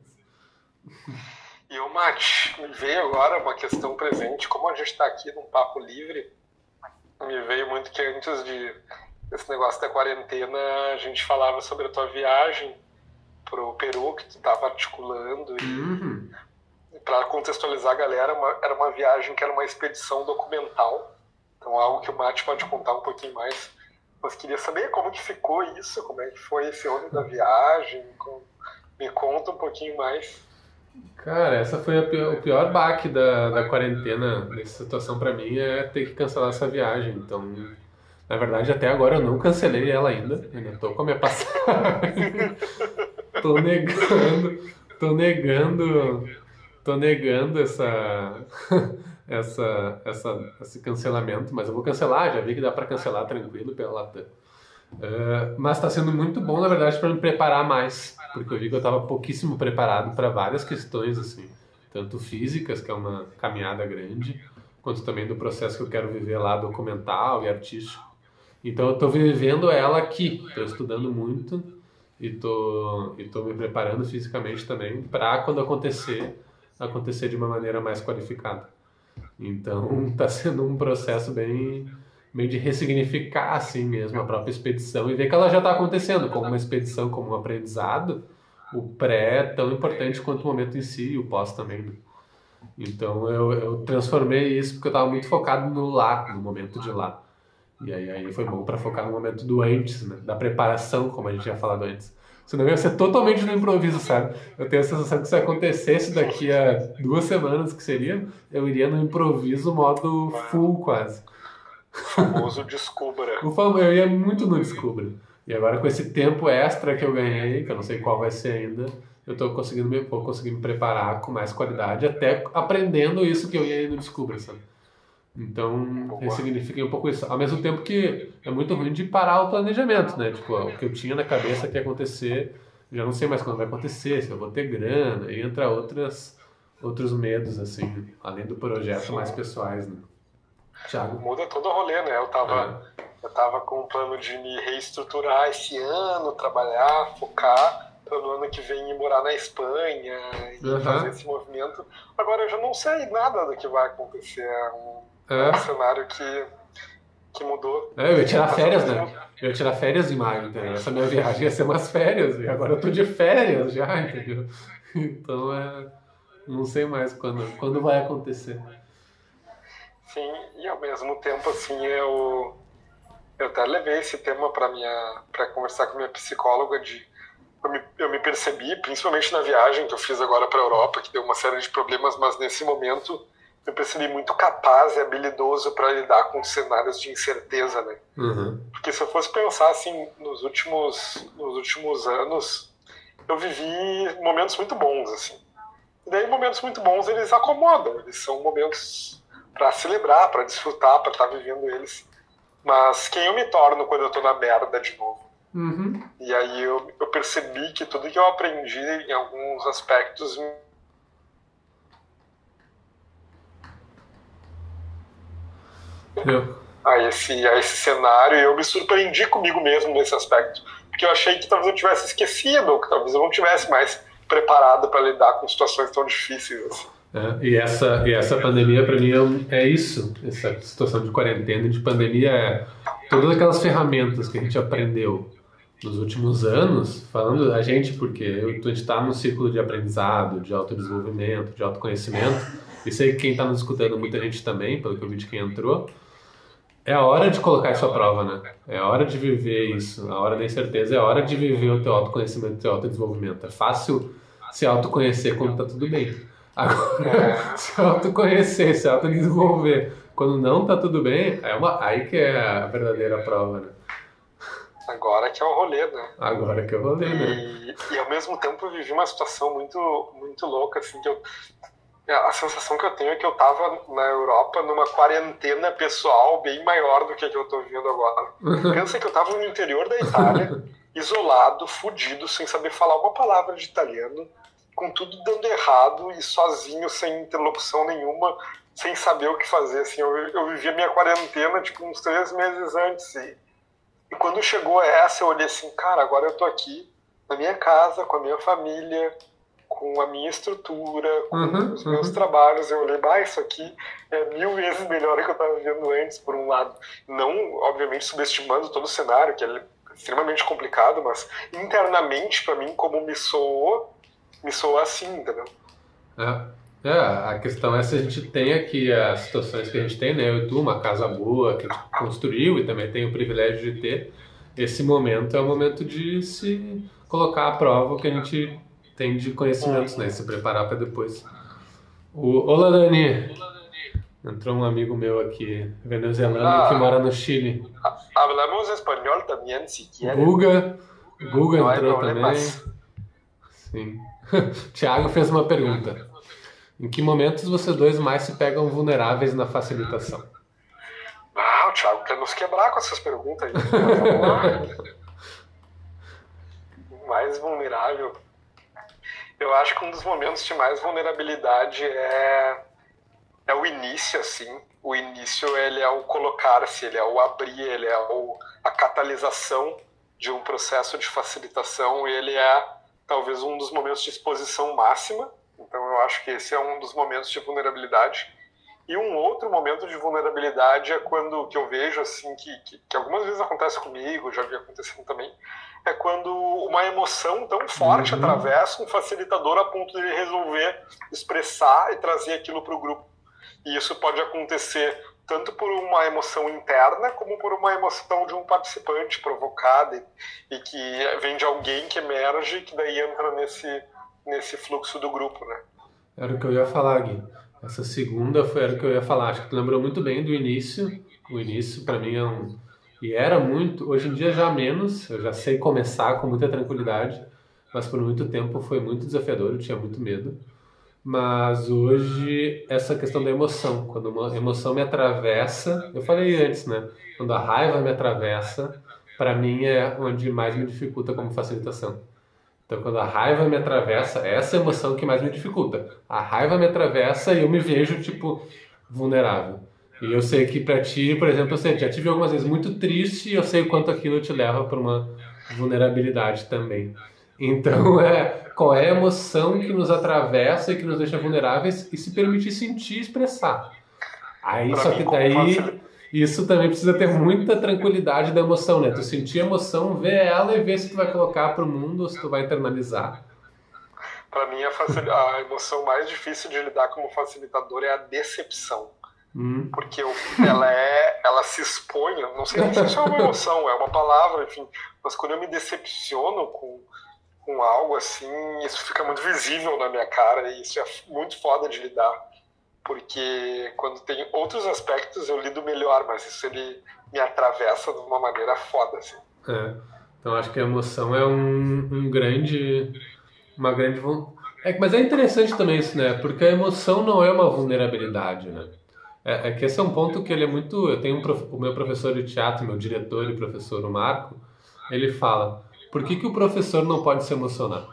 E o Mate, me veio agora uma questão presente, como a gente tá aqui num papo livre, me veio muito que antes desse negócio da quarentena, a gente falava sobre a tua viagem pro Peru, que tu tava articulando. E para contextualizar a galera, era uma viagem que era uma expedição documental. Então, algo que o Mate pode contar um pouquinho mais. Mas queria saber como que ficou isso, como é que foi esse ano da viagem. Me conta um pouquinho mais. Cara, essa foi o pior baque da quarentena, dessa situação pra mim, é ter que cancelar essa viagem. Então, na verdade, até agora eu não cancelei ela ainda. Eu ainda tô com a minha passagem. Tô negando esse cancelamento, mas eu vou cancelar, já vi que dá pra cancelar tranquilo pela Latam. Mas tá sendo muito bom, na verdade, para me preparar mais, porque eu vi que eu tava pouquíssimo preparado para várias questões, assim, tanto físicas, que é uma caminhada grande, quanto também do processo que eu quero viver lá, documental e artístico. Então eu tô vivendo ela aqui, tô estudando muito e tô me preparando fisicamente também para quando acontecer de uma maneira mais qualificada. Então tá sendo um processo bem de ressignificar assim mesmo a própria expedição e ver que ela já está acontecendo como uma expedição, como um aprendizado. O pré é tão importante quanto o momento em si e o pós também, né? Então eu transformei isso porque eu estava muito focado no lá, no momento de lá, e aí foi bom para focar no momento do antes, né? Da preparação, como a gente já falado antes, senão ia ser totalmente no improviso, sabe? Eu tenho a sensação que se acontecesse daqui a 2 semanas, que seria, eu iria no improviso modo full quase. O famoso descubra. Eu ia muito no descubra. E agora com esse tempo extra que eu ganhei, que eu não sei qual vai ser ainda, eu tô conseguindo me preparar com mais qualidade, até aprendendo isso que eu ia no descubra, sabe? Então, ressignifiquei um pouco isso. Ao mesmo tempo que é muito ruim de parar o planejamento, né? Tipo, o que eu tinha na cabeça que ia acontecer, já não sei mais quando vai acontecer, se eu vou ter grana, e entra outros medos, assim, além do projeto, mais pessoais, né? Thiago. Muda todo o rolê, né? Eu tava com o plano de me reestruturar esse ano, trabalhar, focar, para no ano que vem ir morar na Espanha e fazer esse movimento. Agora eu já não sei nada do que vai acontecer. É um cenário que mudou. Eu ia tirar férias, né? Eu ia tirar férias em maio, entendeu? Essa minha viagem ia ser umas férias, e agora eu tô de férias já, entendeu? Então não sei mais quando vai acontecer. Sim, e ao mesmo tempo, assim, eu até levei esse tema para conversar com a minha psicóloga. Eu me percebi, principalmente na viagem que eu fiz agora para a Europa, que deu uma série de problemas, mas nesse momento eu percebi muito capaz e habilidoso para lidar com cenários de incerteza, né? Uhum. Porque se eu fosse pensar assim, nos últimos anos, eu vivi momentos muito bons, assim. E daí momentos muito bons eles acomodam, eles são momentos para celebrar, para desfrutar, para estar vivendo eles. Mas quem eu me torno quando eu tô na merda de novo? Uhum. E aí eu percebi que tudo que eu aprendi em alguns aspectos... A esse cenário, e eu me surpreendi comigo mesmo nesse aspecto, porque eu achei que talvez eu tivesse esquecido, ou que talvez eu não tivesse mais preparado para lidar com situações tão difíceis assim. E essa pandemia para mim é isso, essa situação de quarentena, de pandemia, é todas aquelas ferramentas que a gente aprendeu nos últimos anos, falando da gente, porque a gente está num ciclo de aprendizado, de autodesenvolvimento, de autoconhecimento, e sei que quem está nos escutando, muita gente também, pelo que eu vi de quem entrou, é a hora de colocar isso à prova, né? É a hora de viver isso, a hora da incerteza, é a hora de viver o teu autoconhecimento, o teu autodesenvolvimento. É fácil se autoconhecer quando tá tudo bem. Agora, se autoconhecer, se autodesenvolver quando não tá tudo bem, aí que é a verdadeira prova, né? Agora que é o rolê, né? Agora que é o rolê, né? E ao mesmo tempo eu vivi uma situação muito, muito louca, assim, que eu... A sensação que eu tenho é que eu tava na Europa numa quarentena pessoal bem maior do que a que eu tô vivendo agora. Pensa que eu tava no interior da Itália, isolado, fudido, sem saber falar uma palavra de italiano, com tudo dando errado e sozinho, sem interlocução nenhuma, sem saber o que fazer. Assim, eu vivia minha quarentena tipo uns 3 meses antes. E quando chegou essa, eu olhei assim, cara, agora eu tô aqui na minha casa, com a minha família... com a minha estrutura, com os meus trabalhos, eu olhei, isso aqui é 1000 vezes melhor do que eu estava vivendo antes, por um lado. Não, obviamente, subestimando todo o cenário, que é extremamente complicado, mas internamente, para mim, como me soou assim, entendeu? A questão é se a gente tem aqui as situações que a gente tem, né? Eu e tu, uma casa boa que a gente construiu e também tem o privilégio de ter. Esse momento é o momento de se colocar à prova que a gente... tem de conhecimentos, né? Se preparar para depois. Olá, Dani! Entrou um amigo meu aqui, venezuelano, que mora no Chile. Hablamos espanhol também, se quiser. Guga entrou também. Sim. Tiago fez uma pergunta. Em que momentos vocês dois mais se pegam vulneráveis na facilitação? O Tiago quer nos quebrar com essas perguntas. Mais vulnerável... Eu acho que um dos momentos de mais vulnerabilidade é o início, assim. O início, ele é o colocar-se, ele é o abrir, ele é a catalisação de um processo de facilitação. Ele é, talvez, um dos momentos de exposição máxima. Então, eu acho que esse é um dos momentos de vulnerabilidade. E um outro momento de vulnerabilidade é quando, que eu vejo, assim, que algumas vezes acontece comigo, já vi acontecendo também, é quando uma emoção tão forte atravessa um facilitador a ponto de ele resolver expressar e trazer aquilo para o grupo. E isso pode acontecer tanto por uma emoção interna como por uma emoção de um participante provocada e que vem de alguém que emerge e que daí entra nesse fluxo do grupo, né? Era o que eu ia falar, Gui. Essa segunda foi a que eu ia falar. Acho que tu lembrou muito bem do início. O início, para mim, é um... E era muito, hoje em dia já menos, eu já sei começar com muita tranquilidade, mas por muito tempo foi muito desafiador, eu tinha muito medo. Mas hoje, essa questão da emoção, quando uma emoção me atravessa, eu falei antes, né? Quando a raiva me atravessa, para mim é onde mais me dificulta como facilitação. Então, quando a raiva me atravessa, é essa emoção que mais me dificulta. A raiva me atravessa e eu me vejo, tipo, vulnerável. E eu sei que pra ti, por exemplo, eu sei, já tive algumas vezes muito triste e eu sei o quanto aquilo te leva pra uma vulnerabilidade também. Então, qual é a emoção que nos atravessa e que nos deixa vulneráveis e se permite sentir e expressar? Aí, só que daí, isso também precisa ter muita tranquilidade da emoção, né? Tu sentir a emoção, ver ela e ver se tu vai colocar pro mundo ou se tu vai internalizar. Pra mim, a emoção mais difícil de lidar como facilitador é a decepção. Porque ela se expõe, não sei nem se isso é uma emoção, é uma palavra, enfim, mas quando eu me decepciono com algo assim, isso fica muito visível na minha cara e isso é muito foda de lidar, porque quando tem outros aspectos eu lido melhor, mas isso ele me atravessa de uma maneira foda, assim. É, então acho que a emoção é uma grande é, mas é interessante também isso, né? Porque a emoção não é uma vulnerabilidade, né? É que esse é um ponto que ele é muito... Eu tenho o meu professor de teatro, meu diretor e professor, o Marco, ele fala, por que o professor não pode se emocionar?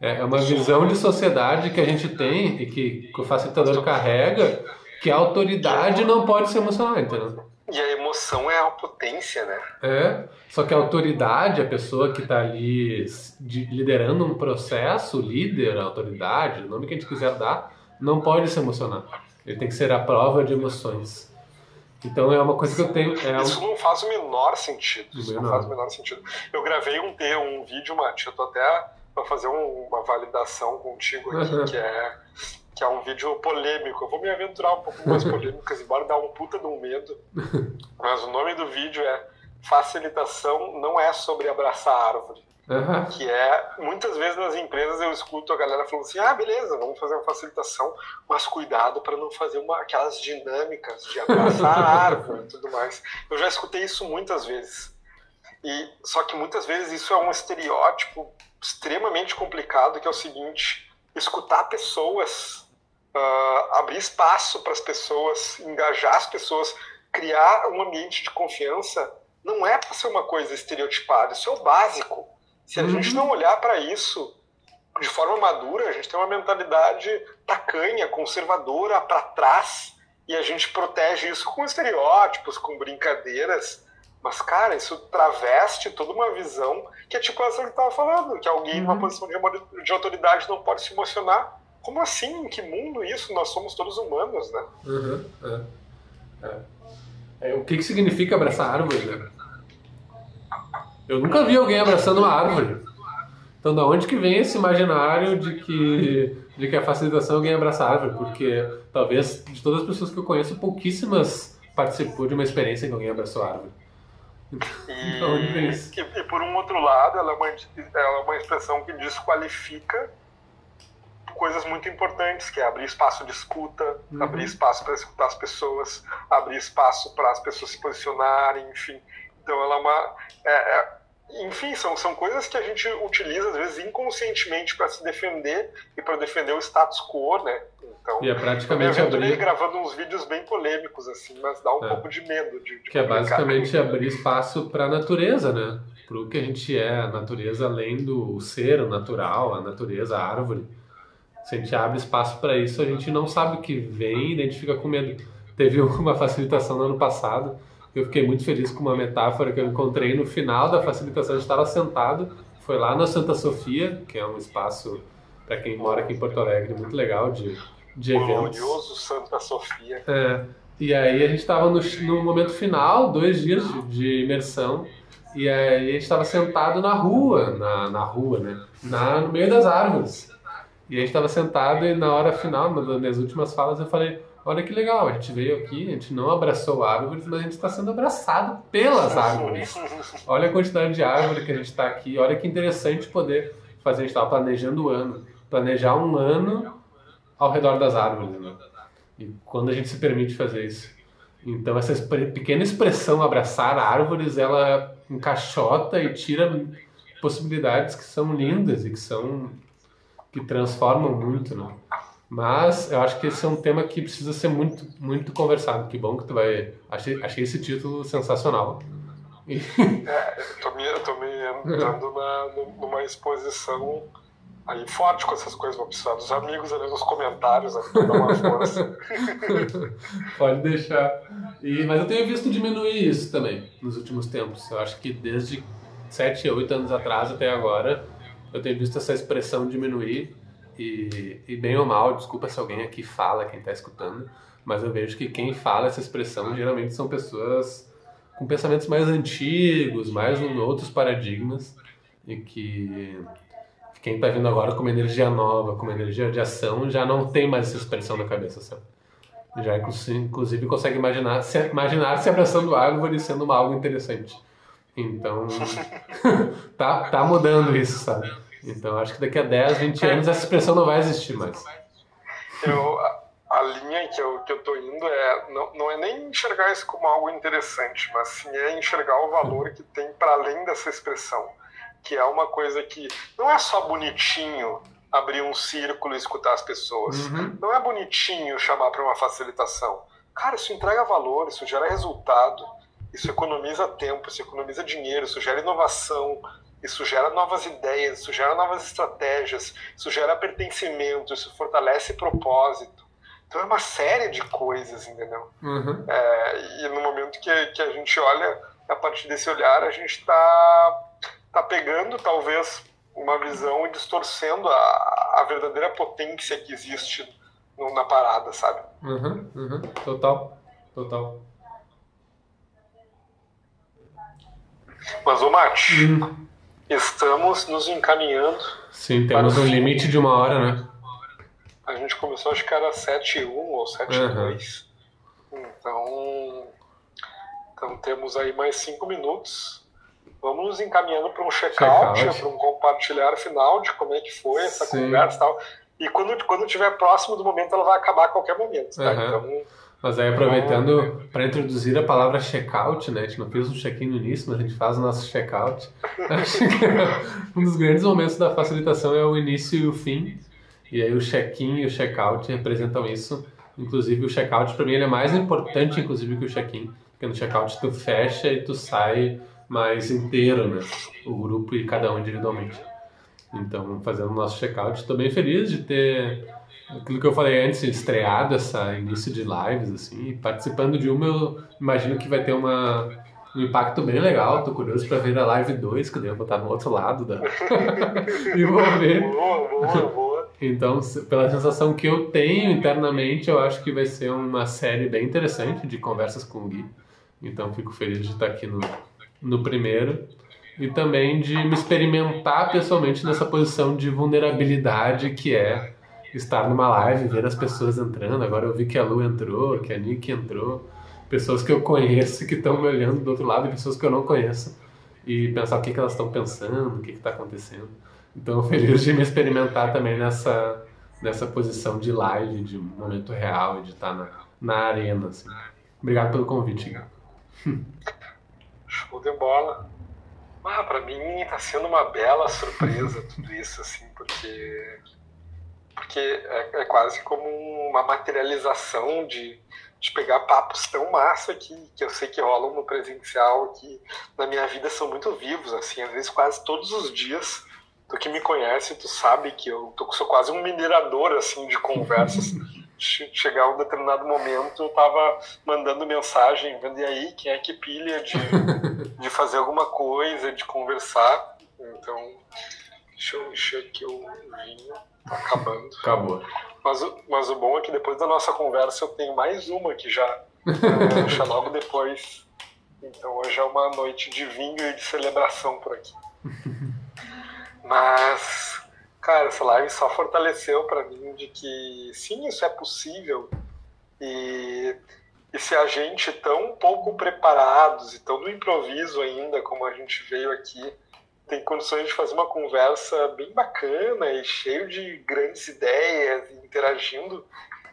É uma visão de sociedade que a gente tem e que o facilitador carrega, que a autoridade não pode se emocionar, entendeu? E a emoção é a potência, né? É, só que a autoridade, a pessoa que está ali liderando um processo, o líder, a autoridade, o nome que a gente quiser dar, não pode se emocionar. Ele tem que ser a prova de emoções. Então é uma coisa que eu tenho... Isso não faz o menor sentido. Eu gravei um vídeo, Mate, eu tô até... para fazer uma validação contigo aqui, uhum, que é um vídeo polêmico. Eu vou me aventurar um pouco mais polêmicas, embora dá um puta de um medo. Mas o nome do vídeo é Facilitação Não É Sobre Abraçar a Árvore. Uhum. Que é, muitas vezes nas empresas eu escuto a galera falando assim, ah, beleza, vamos fazer uma facilitação, mas cuidado para não fazer aquelas dinâmicas de abraçar a árvore e tudo mais. Eu já escutei isso muitas vezes. Só que muitas vezes isso é um estereótipo extremamente complicado, que é o seguinte: escutar pessoas, abrir espaço para as pessoas, engajar as pessoas, criar um ambiente de confiança, não é para ser uma coisa estereotipada, isso é o básico. Se a gente não olhar para isso de forma madura, a gente tem uma mentalidade tacanha, conservadora, para trás, e a gente protege isso com estereótipos, com brincadeiras. Mas, cara, isso traveste toda uma visão que é tipo essa que eu estava falando, que alguém numa posição de autoridade não pode se emocionar. Como assim? Em que mundo isso? Nós somos todos humanos, né? Uhum, O que significa abraçar árvore, né? Eu nunca vi alguém abraçando uma árvore. Então, da onde que vem esse imaginário de que a facilitação é alguém abraçar árvore? Porque, talvez, de todas as pessoas que eu conheço, pouquíssimas participou de uma experiência que alguém abraçou a árvore. E por um outro lado, ela é uma expressão que desqualifica coisas muito importantes, que é abrir espaço de escuta, abrir espaço para escutar as pessoas, abrir espaço para as pessoas se posicionarem, enfim. Então ela é uma... enfim, são coisas que a gente utiliza, às vezes, inconscientemente para se defender e para defender o status quo, né? Então, e é praticamente eu abrir... gravando uns vídeos bem polêmicos, assim, mas dá um pouco de medo. Que é basicamente abrir espaço para a natureza, né? Para o que a gente é, a natureza além do ser, o natural, a natureza, a árvore. Se a gente abre espaço para isso, a gente não sabe o que vem e identifica com medo. Teve uma facilitação no ano passado. Eu fiquei muito feliz com uma metáfora que eu encontrei no final da facilitação. A gente estava sentado, foi lá na Santa Sofia, que é um espaço, para quem mora aqui em Porto Alegre, muito legal de eventos. Glorioso Santa Sofia. É, e aí a gente estava no momento final, 2 dias de imersão, e aí a gente estava sentado na rua, no meio das árvores. E a gente estava sentado e na hora final, nas minhas últimas falas, eu falei... Olha que legal, a gente veio aqui, a gente não abraçou árvores, mas a gente está sendo abraçado pelas árvores. Olha a quantidade de árvore que a gente está aqui, olha que interessante poder fazer. A gente estava planejando o ano, planejar um ano ao redor das árvores, né? E quando a gente se permite fazer isso. Então essa pequena expressão, abraçar árvores, ela encaixota e tira possibilidades que são lindas e que transformam muito, né? Mas eu acho que esse é um tema que precisa ser muito, muito conversado. Que bom que tu vai... Achei esse título sensacional. Eu tô me entrando numa exposição aí forte com essas coisas. Vou precisar dos amigos ali nos comentários, né, pra dar uma força. Pode deixar. Mas eu tenho visto diminuir isso também nos últimos tempos. Eu acho que desde 7, 8 anos atrás até agora, eu tenho visto essa expressão diminuir. E bem ou mal, desculpa se alguém aqui fala, quem está escutando, mas eu vejo que quem fala essa expressão geralmente são pessoas com pensamentos mais antigos, mais em outros paradigmas, e que quem está vindo agora com uma energia nova, com uma energia de ação, já não tem mais essa expressão na cabeça, sabe? Já inclusive consegue imaginar se abraçando árvore sendo algo interessante. Então tá mudando isso, sabe? Então, acho que daqui a 10, 20 anos essa expressão não vai existir mais. Eu, linha que eu tô indo é, não é nem enxergar isso como algo interessante, mas sim é enxergar o valor que tem para além dessa expressão, que é uma coisa que não é só bonitinho abrir um círculo e escutar as pessoas, não é bonitinho chamar para uma facilitação. Cara, isso entrega valor, isso gera resultado, isso economiza tempo, isso economiza dinheiro, isso gera inovação, isso gera novas ideias, isso gera novas estratégias, isso gera pertencimento, isso fortalece propósito. Então é uma série de coisas, entendeu? E no momento que a gente olha, a partir desse olhar, a gente tá pegando talvez uma visão e distorcendo a verdadeira potência que existe na parada, sabe? Total. Mas, ô Mate, estamos nos encaminhando... Sim, temos um limite de 1 hora, né? A gente começou, acho que era 7h01 ou 7h02. Então, temos aí mais 5 minutos. Vamos nos encaminhando para um check-out, para um compartilhar final de como é que foi essa conversa e tal. E quando tiver próximo do momento, ela vai acabar a qualquer momento, tá? Então, mas aí, aproveitando para introduzir a palavra check-out, né? A gente não fez um check-in no início, mas a gente faz o nosso check-out. Acho que um dos grandes momentos da facilitação é o início e o fim. E aí o check-in e o check-out representam isso. Inclusive, o check-out, para mim, ele é mais importante, inclusive, que o check-in. Porque no check-out tu fecha e tu sai mais inteiro, né? O grupo e cada um individualmente. Então, fazendo o nosso check-out, estou bem feliz de ter, aquilo que eu falei antes, estreado essa início de lives, assim, e participando de uma, eu imagino que vai ter um impacto bem legal. Estou curioso para ver a live 2, que daí eu vou estar no outro lado da... e vou ver. Boa. Então, pela sensação que eu tenho internamente, eu acho que vai ser uma série bem interessante de conversas com o Gui. Então, fico feliz de estar aqui no primeiro. E também de me experimentar pessoalmente nessa posição de vulnerabilidade que é estar numa live, ver as pessoas entrando. Agora eu vi que a Lu entrou, que a Niki entrou. Pessoas que eu conheço que estão me olhando do outro lado e pessoas que eu não conheço. E pensar o que elas estão pensando, o que está acontecendo. Então, feliz de me experimentar também nessa posição de live, de momento real, de estar na arena. Assim. Obrigado pelo convite, Igor. Show de bola. Ah, pra mim está sendo uma bela surpresa tudo isso, assim, porque é quase como uma materialização de pegar papos tão massa que eu sei que rolam no presencial, que na minha vida são muito vivos, assim, às vezes quase todos os dias. Tu que me conhece, tu sabe que sou quase um minerador, assim, de conversas. Chegar um determinado momento, eu tava mandando mensagem, vendo e aí quem é que pilha de fazer alguma coisa, de conversar. Então, deixa eu encher aqui o vinho, tá acabando. Acabou. Mas o bom é que depois da nossa conversa eu tenho mais uma que já logo depois. Então hoje é uma noite de vinho e de celebração por aqui. Mas... cara, essa live só fortaleceu para mim de que sim, isso é possível. E se a gente tão pouco preparados e tão no improviso ainda, como a gente veio aqui, tem condições de fazer uma conversa bem bacana e cheio de grandes ideias, interagindo,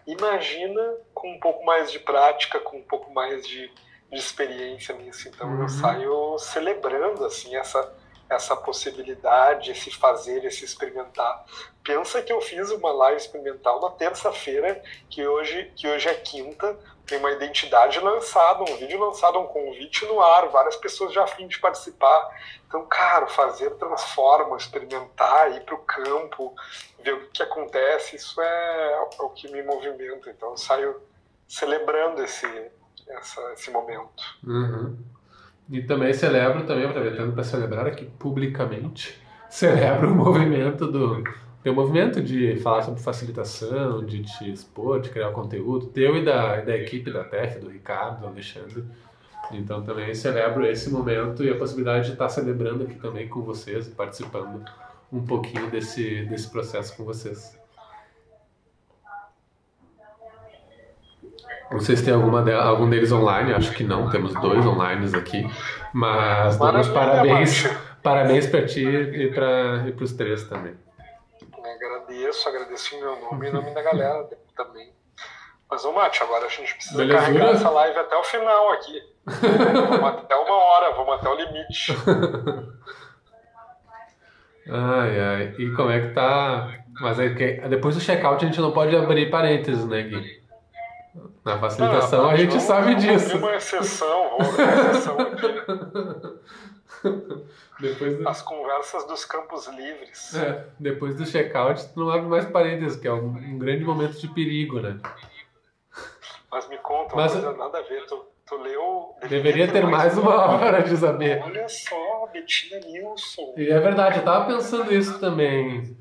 imagina com um pouco mais de prática, com um pouco mais de experiência nisso. Então eu saio celebrando assim, essa possibilidade, esse fazer, esse experimentar. Pensa que eu fiz uma live experimental na terça-feira, que hoje é quinta, tem uma identidade lançada, um vídeo lançado, um convite no ar, várias pessoas já a fim de participar. Então, cara, fazer transforma, experimentar, ir para o campo, ver o que acontece, isso é o que me movimenta. Então, eu saio celebrando esse momento. E também celebro, aproveitando para celebrar aqui publicamente, celebro o movimento teu movimento de falar sobre facilitação, de te expor, de criar conteúdo, teu e da equipe da TEF, do Ricardo, do Alexandre. Então também celebro esse momento e a possibilidade de estar celebrando aqui também com vocês, participando um pouquinho desse processo com vocês. Vocês têm algum deles online? Acho que não, temos 2 online aqui. Mas damos parabéns para ti e para os 3 também. Agradeço em meu nome e em nome da galera também. Mas, ô, Mate, agora a gente precisa carregar essa live até o final aqui. Vamos até uma hora, vamos até o limite. Ai, ai. E como é que tá... Mas é que depois do check-out a gente não pode abrir parênteses, né, Gui? Na facilitação a gente sabe disso. Vou abrir uma exceção, aqui. Depois do... As conversas dos campos livres. É, depois do check-out tu não abre mais parênteses, que é um grande momento de perigo, né? Mas me conta, não tem nada a ver, tu leu... Deveria ter mais uma hora de saber. Olha só, Betina Nilson. E é verdade, eu tava pensando isso também.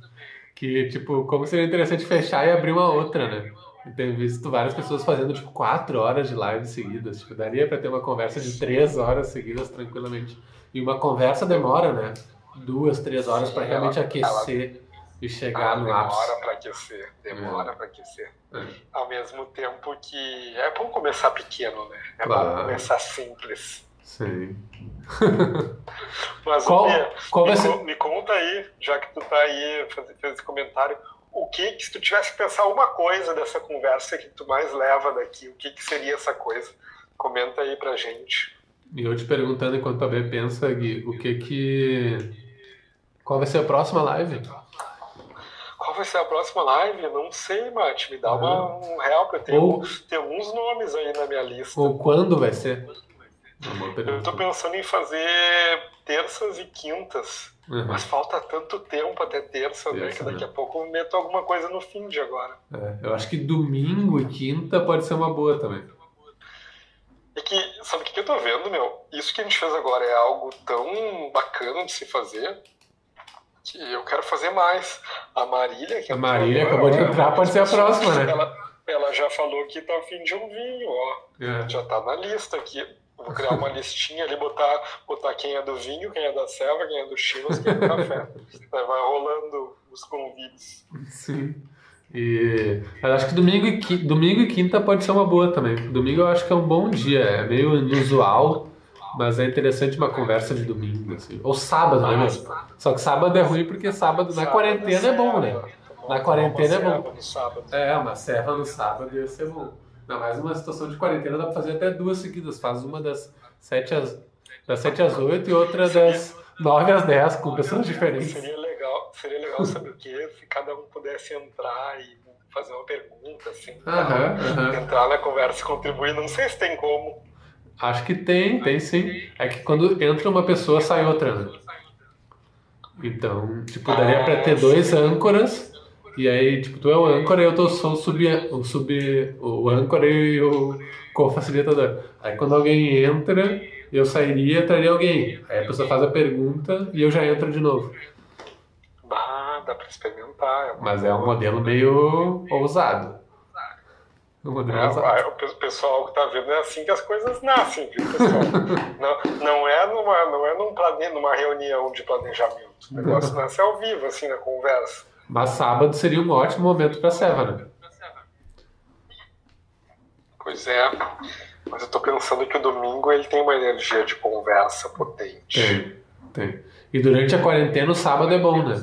Que, tipo, como seria interessante fechar e abrir uma outra, né? Eu tenho visto várias pessoas fazendo, tipo, 4 horas de live seguidas. Tipo, daria pra ter uma conversa de 3 horas seguidas tranquilamente. E uma conversa demora, né? 2, 3 horas pra realmente aquecer e chegar no ápice. Demora pra aquecer, É. Ao mesmo tempo que... É bom começar pequeno, né? É bom começar simples. Sim. Mas me conta aí, já que tu tá aí fazendo esse comentário, o que se tu tivesse que pensar uma coisa dessa conversa que tu mais leva daqui, o que seria essa coisa? Comenta aí pra gente. E eu te perguntando enquanto a B pensa, Gui, qual vai ser a próxima live? Qual vai ser a próxima live? Não sei, Mate, me dá um real pra ter alguns nomes aí na minha lista. Ou quando vai ser? Eu tô pensando em fazer terças e quintas, mas falta tanto tempo até terça, né? Que daqui a pouco eu meto alguma coisa no fim de agora. É, eu acho que domingo e quinta pode ser uma boa também. É que, sabe o que eu tô vendo, meu? Isso que a gente fez agora é algo tão bacana de se fazer que eu quero fazer mais. A Marília... Que a Marília acabou de entrar, pode ser a próxima, né? Ela já falou que tá ao fim de um vinho, ó. É. Já tá na lista aqui. Vou criar uma listinha ali, botar quem é do vinho, quem é da selva, quem é do chilas, quem é do café. Vai rolando os convites. Sim. E eu acho que domingo e quinta pode ser uma boa também. Domingo eu acho que é um bom dia, é meio inusual, mas é interessante uma conversa de domingo. Assim. Ou sábado, né? Mesmo? Só que sábado é ruim porque sábado na quarentena é bom, né? Na quarentena é bom. Uma serva no sábado ia ser bom. Não, mas uma situação de quarentena dá pra fazer até 2 seguidas. Faz uma das 7 às 8 e outra das 9 às 10 com pessoas diferentes. Seria legal saber o quê? Se cada um pudesse entrar e fazer uma pergunta, assim. Entrar na conversa e contribuir. Não sei se tem como. Acho que tem sim. É que quando entra uma pessoa, sai outra. Né? Então, tipo, daria pra ter 2 âncoras. E aí, tipo, tu é o âncora e eu sou o âncora e o co-facilitador. Aí quando alguém entra, eu sairia e traria alguém. Aí a pessoa faz a pergunta e eu já entro de novo. Dá pra experimentar. Mas é um modelo meio ousado. O pessoal que tá vendo é assim que as coisas nascem, viu, pessoal? não é numa reunião de planejamento. O negócio nasce ao vivo, assim, na conversa. Mas sábado seria um ótimo momento para serva, né? Pois é. Mas eu tô pensando que o domingo ele tem uma energia de conversa potente. Tem. E durante a quarentena o sábado é bom, né?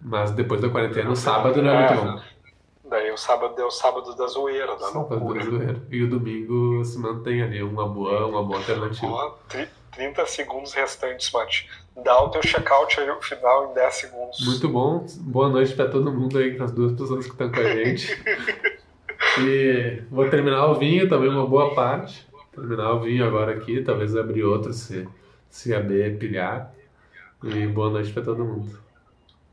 Mas depois da quarentena o sábado não é muito bom. Daí o sábado é o sábado da zoeira, da loucura. E o domingo se mantém ali uma boa alternativa. 30 segundos restantes, Mati. Dá o teu check-out aí no final em 10 segundos. Muito bom. Boa noite pra todo mundo aí, para as 2 pessoas que estão com a gente. E vou terminar o vinho também, uma boa parte. Terminar o vinho agora aqui, talvez abrir outro se a B pilhar. E boa noite pra todo mundo.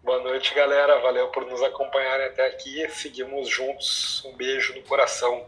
Boa noite, galera. Valeu por nos acompanharem até aqui. Seguimos juntos. Um beijo no coração.